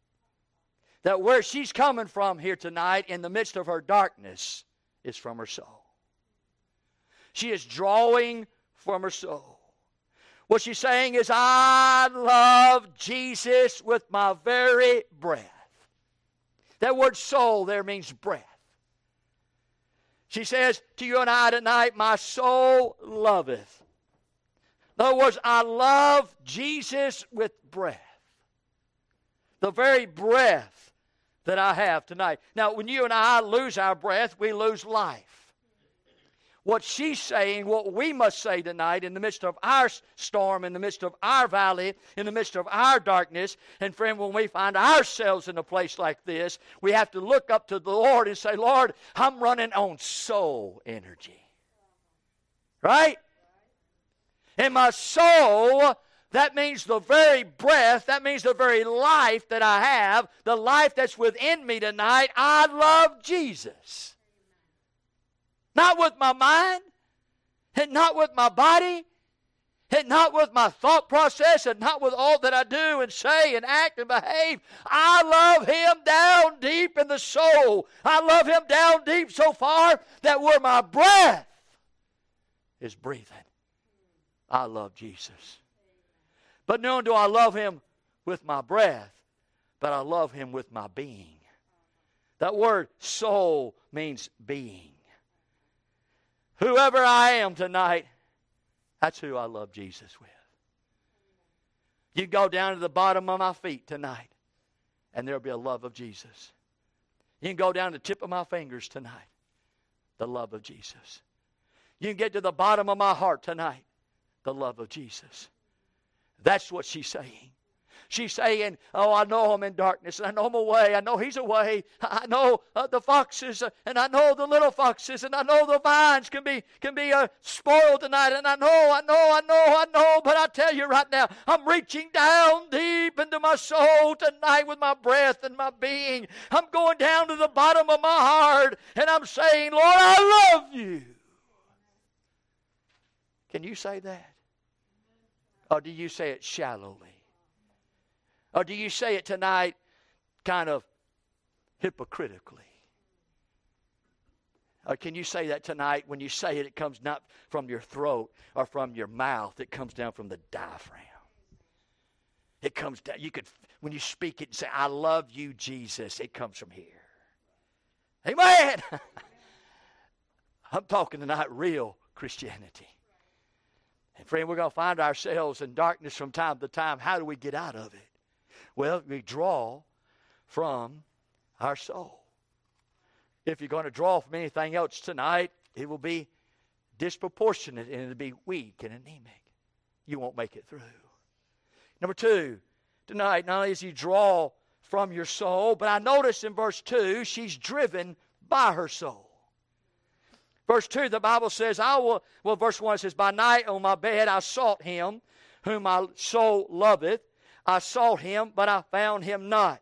That where she's coming from here tonight in the midst of her darkness is from her soul. She is drawing from her soul. What she's saying is, I love Jesus with my very breath. That word soul there means breath. She says to you and I tonight, my soul loveth. In other words, I love Jesus with breath. The very breath that I have tonight. Now, when you and I lose our breath, we lose life. What she's saying, what we must say tonight in the midst of our storm, in the midst of our valley, in the midst of our darkness, and friend, when we find ourselves in a place like this, we have to look up to the Lord and say, Lord, I'm running on soul energy. Right? And my soul, that means the very breath, that means the very life that I have, the life that's within me tonight, I love Jesus. Not with my mind, and not with my body, and not with my thought process, and not with all that I do and say and act and behave. I love him down deep in the soul. I love him down deep so far that where my breath is breathing, I love Jesus. But not only do I love him with my breath, but I love him with my being. That word soul means being. Whoever I am tonight, That's who I love Jesus with. You go down to the bottom of my feet tonight, and there'll be a love of Jesus. You can go down to the tip of my fingers tonight, the love of Jesus. You can get to the bottom of my heart tonight, the love of Jesus. That's what she's saying. She's saying, oh, I know I'm in darkness, and I know I'm away. I know he's away. I know the foxes, and I know the little foxes, and I know the vines can be spoiled tonight. And I know. But I tell you right now, I'm reaching down deep into my soul tonight with my breath and my being. I'm going down to the bottom of my heart, and I'm saying, Lord, I love you. Can you say that? Or do you say it shallowly? Or do you say it tonight kind of hypocritically? Or can you say that tonight when you say it, it comes not from your throat or from your mouth. It comes down from the diaphragm. It comes down. You could, when you speak it and say, I love you, Jesus, it comes from here. Amen. I'm talking tonight real Christianity. And friend, we're going to find ourselves in darkness from time to time. How do we get out of it? Well, we draw from our soul. If you're going to draw from anything else tonight, it will be disproportionate and it'll be weak and anemic. You won't make it through. Number two, tonight, not only is you draw from your soul, but I notice in verse 2, she's driven by her soul. Verse 2, the Bible says, verse 1 says, by night on my bed I sought him whom my soul loveth. I sought him, but I found him not.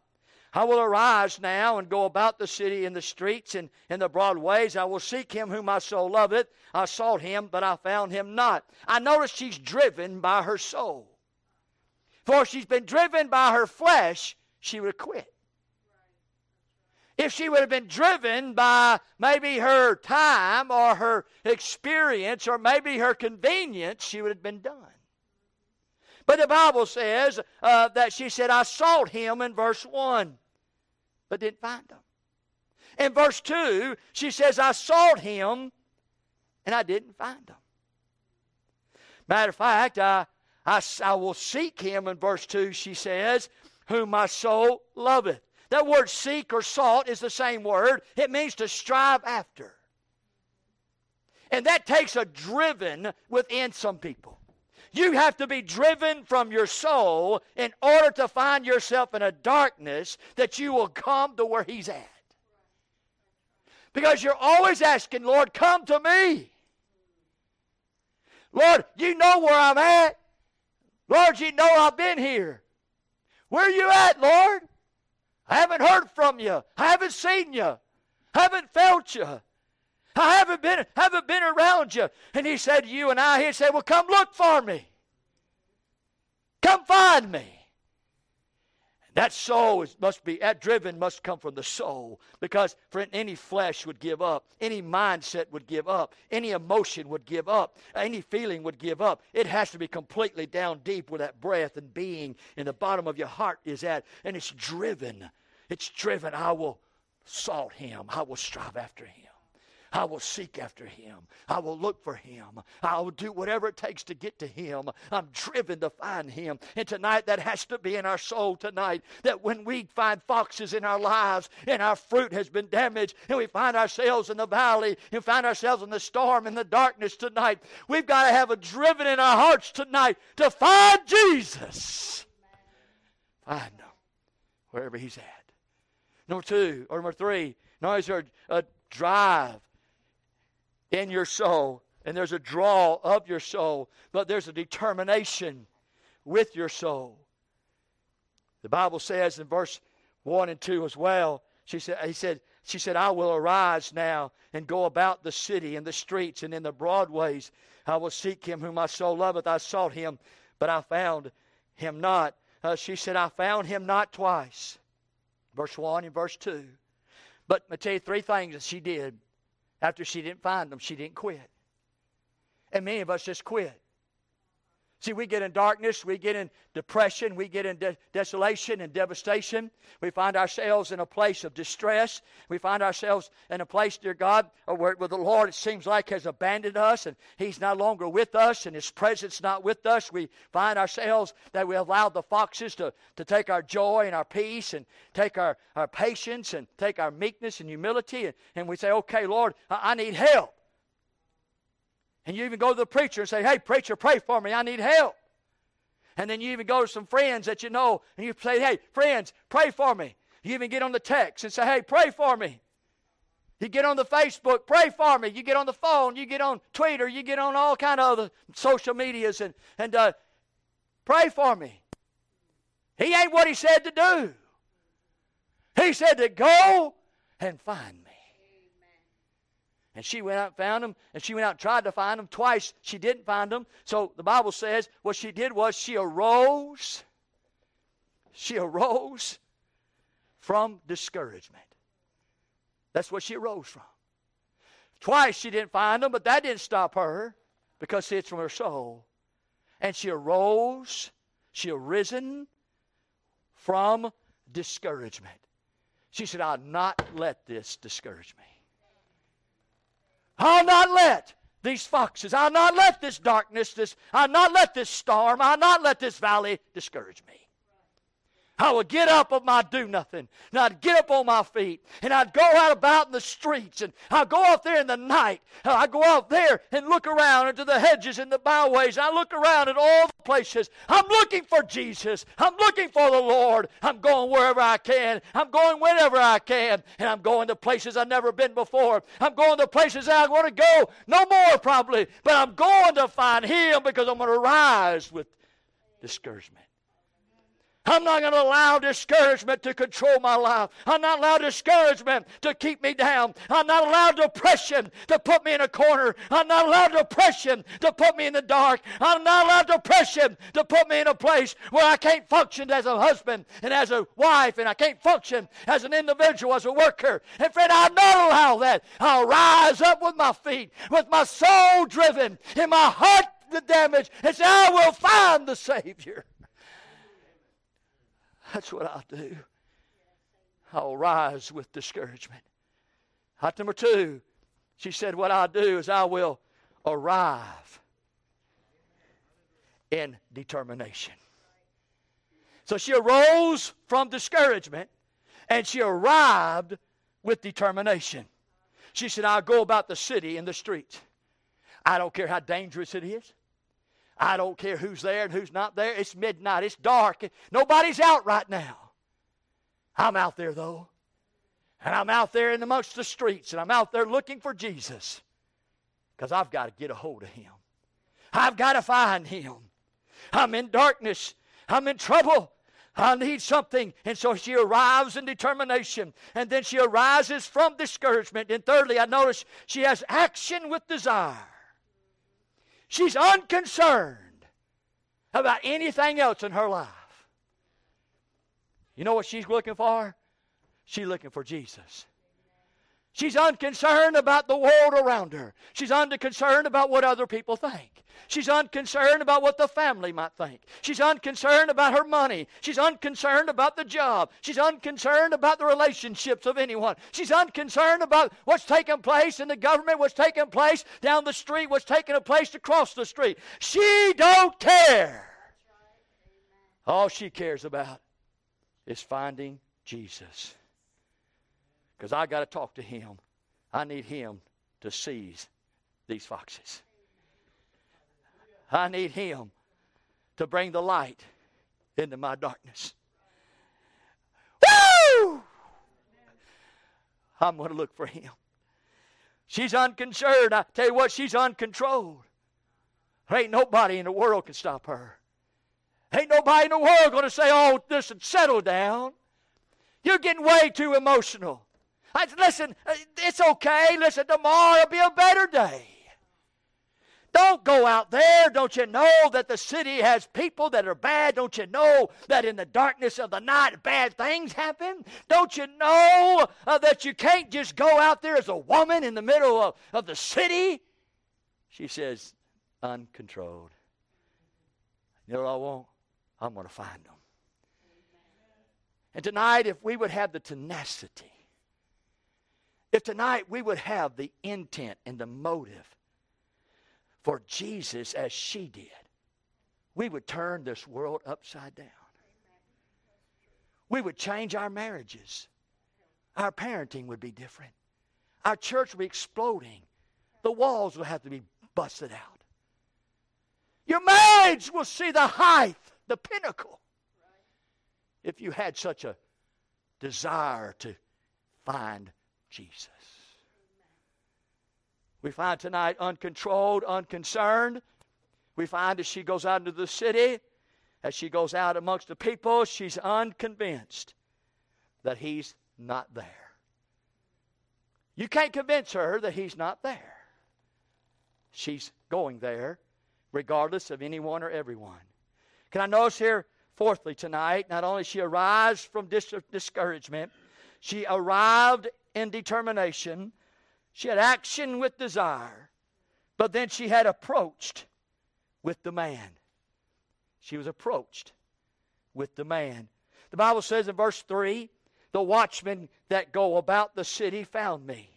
I will arise now and go about the city in the streets and in the broad ways. I will seek him whom my soul loveth. I sought him, but I found him not. I notice she's driven by her soul. For if she's been driven by her flesh, she would quit. If she would have been driven by maybe her time or her experience or maybe her convenience, she would have been done. But the Bible says that she said, I sought him in verse 1, but didn't find him. In verse 2, she says, I sought him, and I didn't find him. Matter of fact, I will seek him in verse 2, she says, whom my soul loveth. That word seek or sought is the same word. It means to strive after. And that takes a driven within some people. You have to be driven from your soul in order to find yourself in a darkness that you will come to where he's at. Because you're always asking, Lord, come to me. Lord, you know where I'm at. Lord, you know I've been here. Where are you at, Lord? I haven't heard from you. I haven't seen you. I haven't felt you. I haven't been around you. And he said to you and I, he said, well, come look for me. Come find me. And that soul must come from the soul. Because friend, any flesh would give up. Any mindset would give up. Any emotion would give up. Any feeling would give up. It has to be completely down deep where that breath and being in the bottom of your heart is at. And it's driven. It's driven. I will sought him. I will strive after him. I will seek after him. I will look for him. I will do whatever it takes to get to him. I'm driven to find him. And tonight that has to be in our soul tonight. That when we find foxes in our lives and our fruit has been damaged and we find ourselves in the valley and find ourselves in the storm and the darkness tonight, we've got to have a driven in our hearts tonight to find Jesus. Amen. Find him wherever he's at. Number three, now is there a drive in your soul, and there's a draw of your soul, but there's a determination with your soul. The Bible says in verse 1 and 2 as well, she said, I will arise now and go about the city and the streets and in the broad ways. I will seek him whom my soul loveth. I sought him, but I found him not. She said, I found him not twice. Verse 1 and verse 2. But I tell you three things that she did. After she didn't find them, she didn't quit. And many of us just quit. See, we get in darkness, we get in depression, we get in desolation and devastation. We find ourselves in a place of distress. We find ourselves in a place, dear God, where the Lord, it seems like, has abandoned us, and He's no longer with us, and His presence not with us. We find ourselves that we allowed the foxes to take our joy and our peace, and take our patience, and take our meekness and humility, and we say, okay, Lord, I need help. And you even go to the preacher and say, hey, preacher, pray for me. I need help. And then you even go to some friends that you know, and you say, hey, friends, pray for me. You even get on the text and say, hey, pray for me. You get on the Facebook, pray for me. You get on the phone, you get on Twitter, you get on all kind of other social medias and pray for me. He ain't what He said to do. He said to go and find me. And she went out and found him, and she went out and tried to find him. Twice she didn't find him. So the Bible says what she did was she arose. She arose from discouragement. That's what she arose from. Twice she didn't find him, but that didn't stop her, because it's from her soul. And she arose, she arisen from discouragement. She said, I'll not let this discourage me. I'll not let these foxes, I'll not let this darkness, I'll not let this storm, I'll not let this valley discourage me. I will get up of my do-nothing, and I'd get up on my feet, and I'd go out about in the streets, and I'd go out there in the night. I'd go out there and look around into the hedges and the byways. I look around at all the places. I'm looking for Jesus. I'm looking for the Lord. I'm going wherever I can. I'm going whenever I can, and I'm going to places I've never been before. I'm going to places I want to go no more probably, but I'm going to find Him, because I'm going to rise with discouragement. I'm not going to allow discouragement to control my life. I'm not allowed discouragement to keep me down. I'm not allowed depression to put me in a corner. I'm not allowed depression to put me in the dark. I'm not allowed depression to put me in a place where I can't function as a husband and as a wife, and I can't function as an individual, as a worker. And friend, I'll not allow that. I'll rise up with my feet, with my soul driven, and my heart damaged, and say, I will find the Savior. That's what I'll do. I'll rise with discouragement. Hot number two, she said, what I'll do is I will arrive in determination. So she arose from discouragement, and she arrived with determination. She said, I'll go about the city and the streets. I don't care how dangerous it is. I don't care who's there and who's not there. It's midnight. It's dark. Nobody's out right now. I'm out there, though. And I'm out there in amongst the streets. And I'm out there looking for Jesus. Because I've got to get a hold of Him. I've got to find Him. I'm in darkness. I'm in trouble. I need something. And so she arrives in determination. And then she arises from discouragement. And thirdly, I notice she has action with desire. She's unconcerned about anything else in her life. You know what she's looking for? She's looking for Jesus. She's unconcerned about the world around her. She's unconcerned about what other people think. She's unconcerned about what the family might think. She's unconcerned about her money. She's unconcerned about the job. She's unconcerned about the relationships of anyone. She's unconcerned about what's taking place in the government, what's taking place down the street, what's taking place across the street. She don't care. All she cares about is finding Jesus. Because I got to talk to Him. I need Him to seize these foxes. I need Him to bring the light into my darkness. Woo! I'm going to look for Him. She's unconcerned. I tell you what, she's uncontrolled. There ain't nobody in the world can stop her. Ain't nobody in the world going to say, oh, listen, settle down. You're getting way too emotional. Listen, it's okay. Listen, tomorrow will be a better day. Don't go out there. Don't you know that the city has people that are bad? Don't you know that in the darkness of the night bad things happen? Don't you know that you can't just go out there as a woman in the middle of the city? She says, uncontrolled. You know what I want? I'm going to find them. And tonight, if we would have the tenacity, if tonight we would have the intent and the motive for Jesus as she did, we would turn this world upside down. We would change our marriages. Our parenting would be different. Our church would be exploding. The walls would have to be busted out. Your marriage will see the height, the pinnacle. If you had such a desire to find Jesus. We find tonight uncontrolled, unconcerned. We find as she goes out into the city, as she goes out amongst the people, she's unconvinced that he's not there. You can't convince her that he's not there. She's going there regardless of anyone or everyone. Can I notice here, fourthly tonight, not only she arrives from discouragement, she arrived in determination. She had action with desire, but then she had approached with demand. She was approached with demand. The Bible says in verse 3, the watchmen that go about the city found me,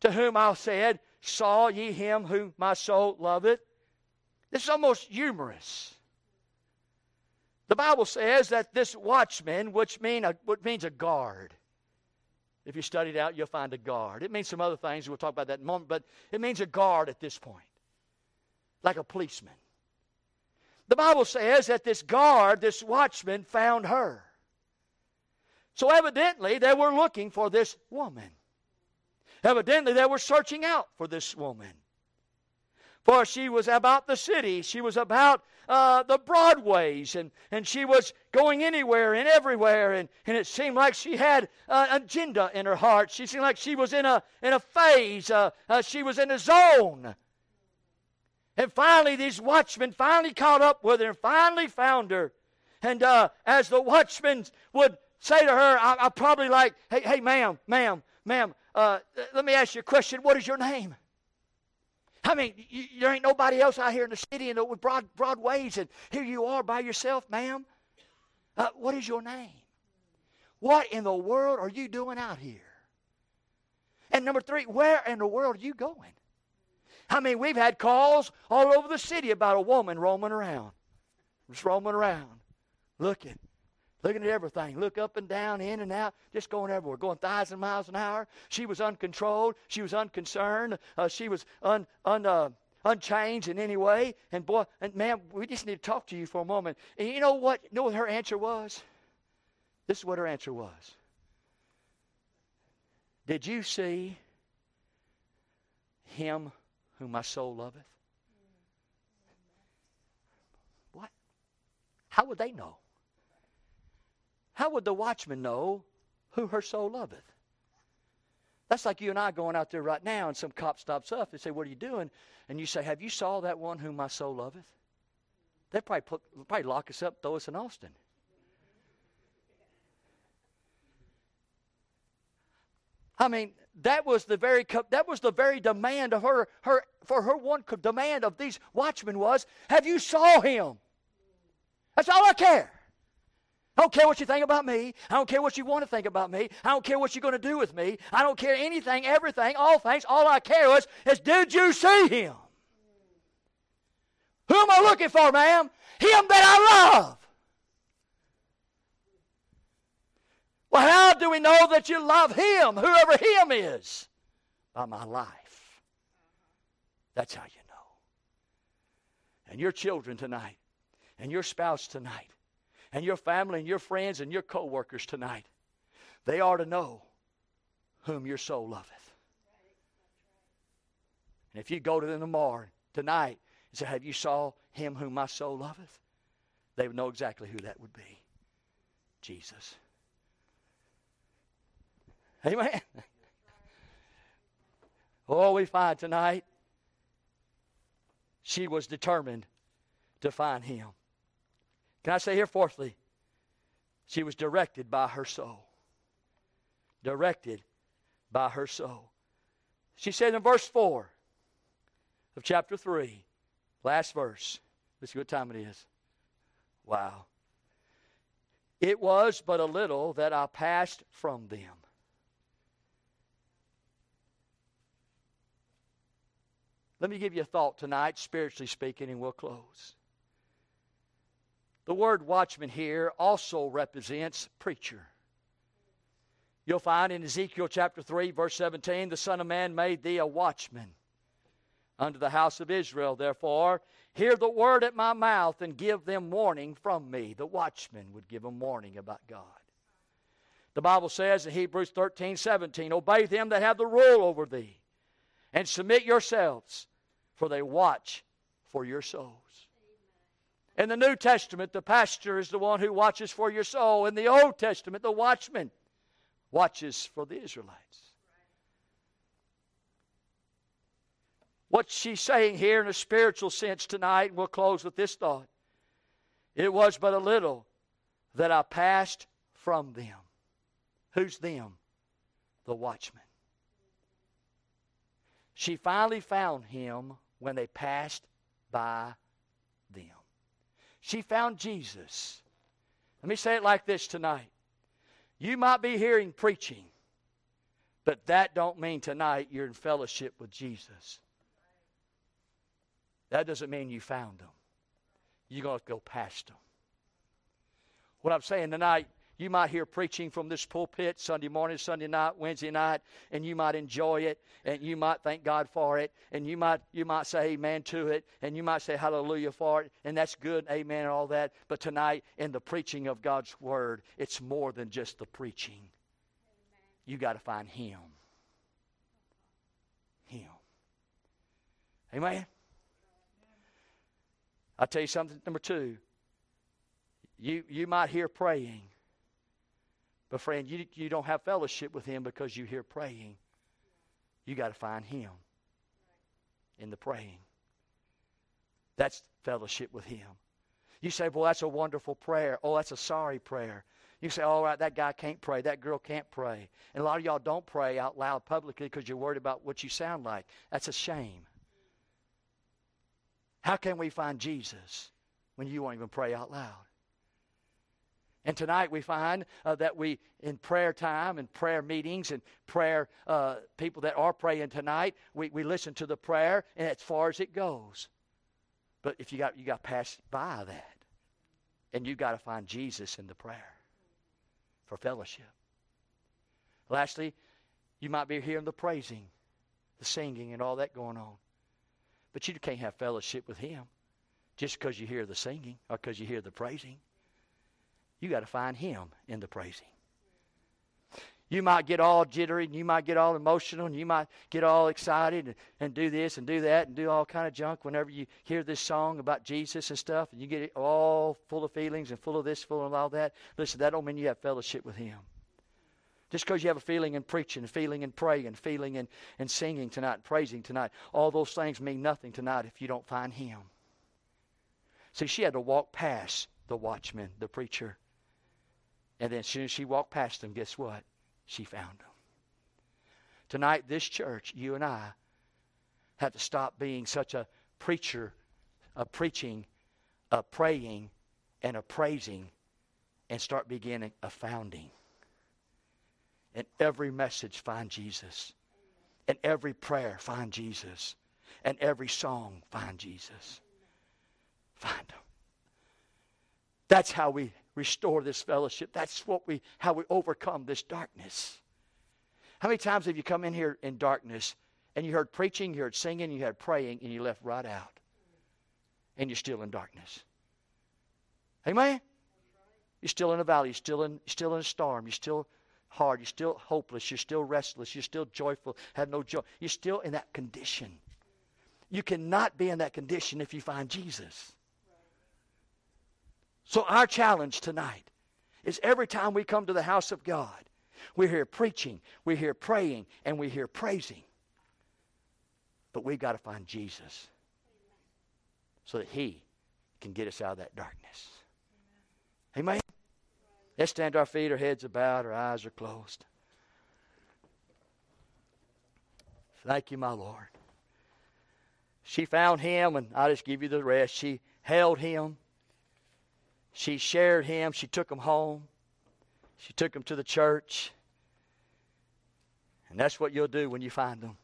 to whom I said, saw ye him whom my soul loveth? This is almost humorous. The Bible says that this watchman, which means a guard. If you study it out, you'll find a guard. It means some other things. We'll talk about that in a moment. But it means a guard at this point, like a policeman. The Bible says that this guard, this watchman, found her. So evidently, they were looking for this woman. Evidently, they were searching out for this woman. For she was about the city. She was about the broadways. And she was going anywhere and everywhere. And it seemed like she had an agenda in her heart. She seemed like she was in a phase. She was in a zone. And finally, these watchmen finally caught up with her and finally found her. And as the watchmen would say to her, I probably like, hey, ma'am, let me ask you a question. What is your name? I mean, there ain't nobody else out here in the city and with broadways, and here you are by yourself, ma'am. What is your name? What in the world are you doing out here? And number three, where in the world are you going? I mean, we've had calls all over the city about a woman roaming around. Just roaming around, looking at everything. Look up and down, in and out, just going everywhere, going 1,000 miles an hour. She was uncontrolled. She was unconcerned. She was unchanged in any way. And boy, and ma'am, we just need to talk to you for a moment. And you know what? You know what her answer was? This is what her answer was. Did you see him whom my soul loveth? What? How would they know? How would the watchman know who her soul loveth? That's like you and I going out there right now, and some cop stops us and say, "What are you doing?" And you say, "Have you saw that one whom my soul loveth?" They'd probably lock us up, throw us in Austin. I mean, that was the very demand of her for her one demand of these watchmen was, have you saw him? That's all I care. I don't care what you think about me. I don't care what you want to think about me. I don't care what you're going to do with me. I don't care anything, everything, all things. All I care is did you see him? Who am I looking for, ma'am? Him that I love. Well, how do we know that you love him, whoever him is? By my life. That's how you know. And your children tonight, and your spouse tonight, and your family and your friends and your co-workers tonight, they are to know whom your soul loveth. And if you go to them tomorrow, tonight, and say, have you saw him whom my soul loveth? They would know exactly who that would be. Jesus. Amen. Oh, we find tonight she was determined to find him. Can I say here, fourthly, she was directed by her soul. Directed by her soul. She said in verse 4 of chapter 3, last verse, Let's see what time it is. Wow. It was but a little that I passed from them. Let me give you a thought tonight, spiritually speaking, and we'll close. The word watchman here also represents preacher. You'll find in Ezekiel chapter 3, verse 17, the Son of Man made thee a watchman unto the house of Israel. Therefore, hear the word at my mouth and give them warning from me. The watchman would give them warning about God. The Bible says in Hebrews 13:17, obey them that have the rule over thee and submit yourselves, for they watch for your souls. In the New Testament, the pastor is the one who watches for your soul. In the Old Testament, the watchman watches for the Israelites. What she's saying here in a spiritual sense tonight, and we'll close with this thought. It was but a little that I passed from them. Who's them? The watchman. She finally found him when they passed by them. She found Jesus. Let me say it like this tonight. You might be hearing preaching, but that don't mean tonight you're in fellowship with Jesus. That doesn't mean you found them. You're going to go past them. What I'm saying tonight, you might hear preaching from this pulpit Sunday morning, Sunday night, Wednesday night, and you might enjoy it, and you might thank God for it, and you might say amen to it, and you might say hallelujah for it, and that's good, amen, and all that. But tonight, in the preaching of God's Word, it's more than just the preaching. Amen. You got to find Him. Him. Amen? I'll tell you something, number two. You might hear praying. But friend, you don't have fellowship with Him because you hear praying. You got to find Him in the praying. That's fellowship with Him. You say, well, that's a wonderful prayer. Oh, that's a sorry prayer. You say, all right, that guy can't pray. That girl can't pray. And a lot of y'all don't pray out loud publicly because you're worried about what you sound like. That's a shame. How can we find Jesus when you won't even pray out loud? And tonight we find that we, in prayer time and prayer meetings and prayer people that are praying tonight, we listen to the prayer and as far as it goes. But if you got passed by that, and you got to find Jesus in the prayer for fellowship. Lastly, you might be hearing the praising, the singing, and all that going on, but you can't have fellowship with Him just because you hear the singing or because you hear the praising. You got to find Him in the praising. You might get all jittery, and you might get all emotional, and you might get all excited and do this and do that and do all kind of junk whenever you hear this song about Jesus and stuff, and you get it all full of feelings and full of this, full of all that. Listen, that don't mean you have fellowship with Him. Just because you have a feeling in preaching, feeling in praying, feeling in singing tonight, and praising tonight, all those things mean nothing tonight if you don't find Him. See, she had to walk past the watchman, the preacher. And then as soon as she walked past him, guess what? She found him. Tonight, this church, you and I, have to stop being such a preacher, a preaching, a praying, and a praising, and start beginning a founding. In every message, find Jesus. In every prayer, find Jesus. In every song, find Jesus. Find Him. That's how we restore this fellowship. That's how we overcome this darkness. How many times have you come in here in darkness and you heard preaching, you heard singing, you heard praying, and you left right out? And you're still in darkness. Amen? You're still in a valley. You're still in a storm. You're still hard. You're still hopeless. You're still restless. You're still joyful. Have no joy. You're still in that condition. You cannot be in that condition if you find Jesus. So our challenge tonight is every time we come to the house of God, we hear preaching, we hear praying, and we hear praising. But we've got to find Jesus so that He can get us out of that darkness. Amen? Let's stand to our feet, our heads are bowed, our eyes are closed. Thank you, my Lord. She found Him, and I'll just give you the rest. She held him. She shared him. She took him home. She took him to the church. And that's what you'll do when you find them.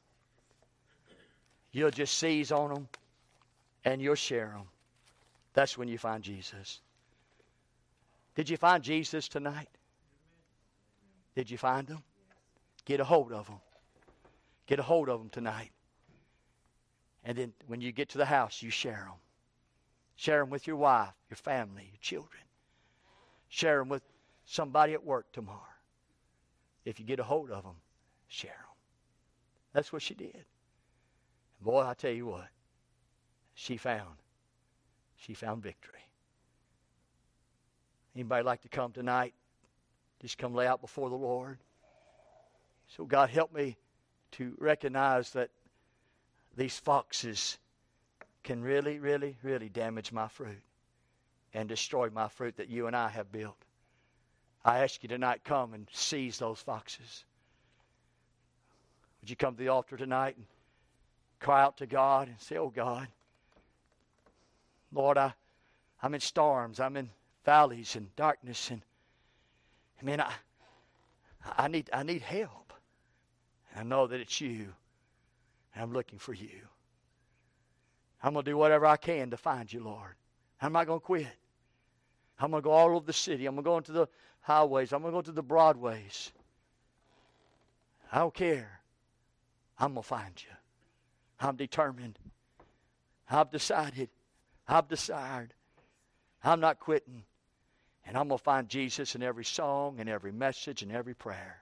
You'll just seize on them and you'll share them. That's when you find Jesus. Did you find Jesus tonight? Did you find him? Get a hold of him. Get a hold of him tonight. And then when you get to the house, you share them. Share them with your wife, your family, your children. Share them with somebody at work tomorrow. If you get a hold of them, share them. That's what she did. And boy, I tell you what, she found victory. Anybody like to come tonight? Just come lay out before the Lord. So God, help me to recognize that these foxes can really, really, really damage my fruit and destroy my fruit that you and I have built. I ask you tonight, come and seize those foxes. Would you come to the altar tonight and cry out to God and say, oh God, Lord, I'm in storms, I'm in valleys and darkness, and man, I need help. And I know that it's you, and I'm looking for you. I'm going to do whatever I can to find you, Lord. I'm not going to quit. I'm going to go all over the city. I'm going to go into the highways. I'm going to go to the broadways. I don't care. I'm going to find you. I'm determined. I've decided. I've desired. I'm not quitting. And I'm going to find Jesus in every song, in every message, in every prayer.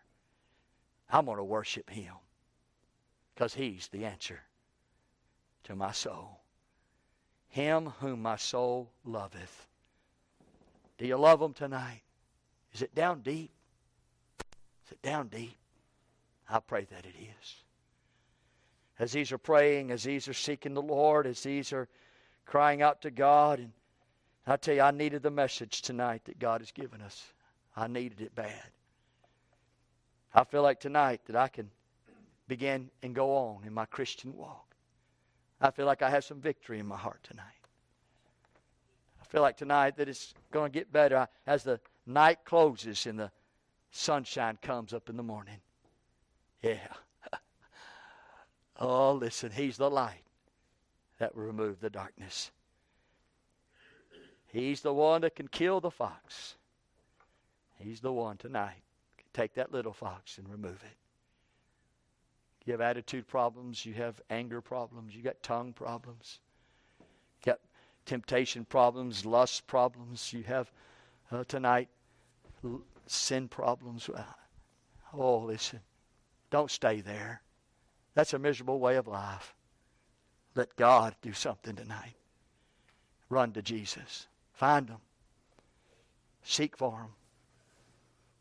I'm going to worship him because he's the answer to my soul. Him whom my soul loveth. Do you love him tonight? Is it down deep? Is it down deep? I pray that it is. As these are praying, as these are seeking the Lord, as these are crying out to God, and I tell you, I needed the message tonight that God has given us. I needed it bad. I feel like tonight that I can begin and go on in my Christian walk. I feel like I have some victory in my heart tonight. I feel like tonight that it's going to get better. As the night closes and the sunshine comes up in the morning. Yeah. Oh, listen, he's the light that will remove the darkness. He's the one that can kill the fox. He's the one tonight can take that little fox and remove it. You have attitude problems. You have anger problems. You got tongue problems. You got temptation problems, lust problems. You have tonight sin problems. Oh, listen. Don't stay there. That's a miserable way of life. Let God do something tonight. Run to Jesus. Find him. Seek for him.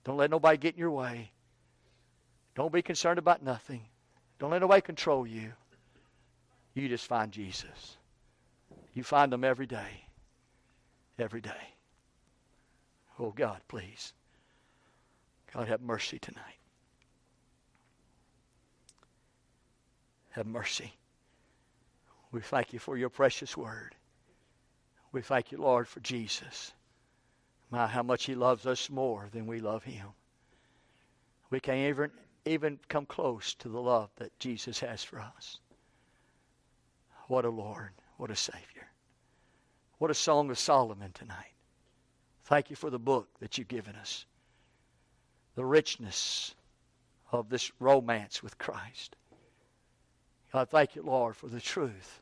Don't let nobody get in your way. Don't be concerned about nothing. Don't let nobody control you. You just find Jesus. You find him every day. Every day. Oh, God, please. God, have mercy tonight. Have mercy. We thank you for your precious word. We thank you, Lord, for Jesus. My, how much he loves us more than we love him. We can't even come close to the love that Jesus has for us. What a Lord. What a Savior. What a Song of Solomon tonight. Thank you for the book that you've given us. The richness of this romance with Christ. God, thank you, Lord, for the truth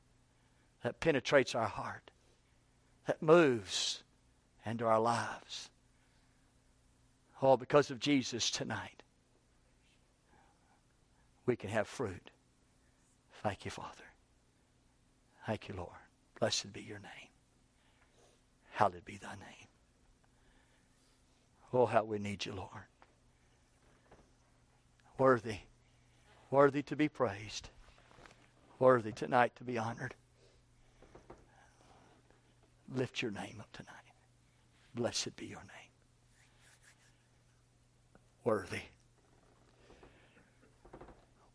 that penetrates our heart. That moves into our lives. All because of Jesus tonight. We can have fruit. Thank you, Father. Thank you, Lord. Blessed be your name. Hallowed be thy name. Oh, how we need you, Lord. Worthy. Worthy to be praised. Worthy tonight to be honored. Lift your name up tonight. Blessed be your name. Worthy.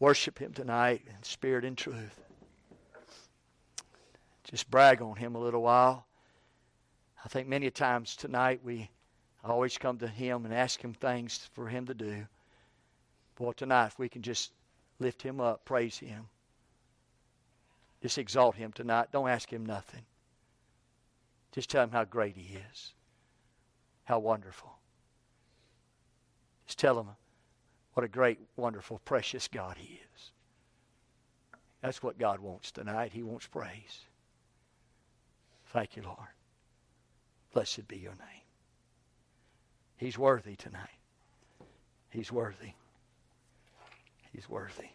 Worship him tonight in spirit and truth. Just brag on him a little while. I think many times tonight I always come to Him and ask Him things for Him to do. Boy, tonight if we can just lift Him up, praise Him. Just exalt Him tonight. Don't ask Him nothing. Just tell Him how great He is, how wonderful. Just tell Him what a great, wonderful, precious God He is. That's what God wants tonight. He wants praise. Thank you, Lord. Blessed be your name. He's worthy tonight. He's worthy. He's worthy.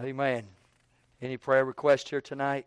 Amen. Any prayer requests here tonight?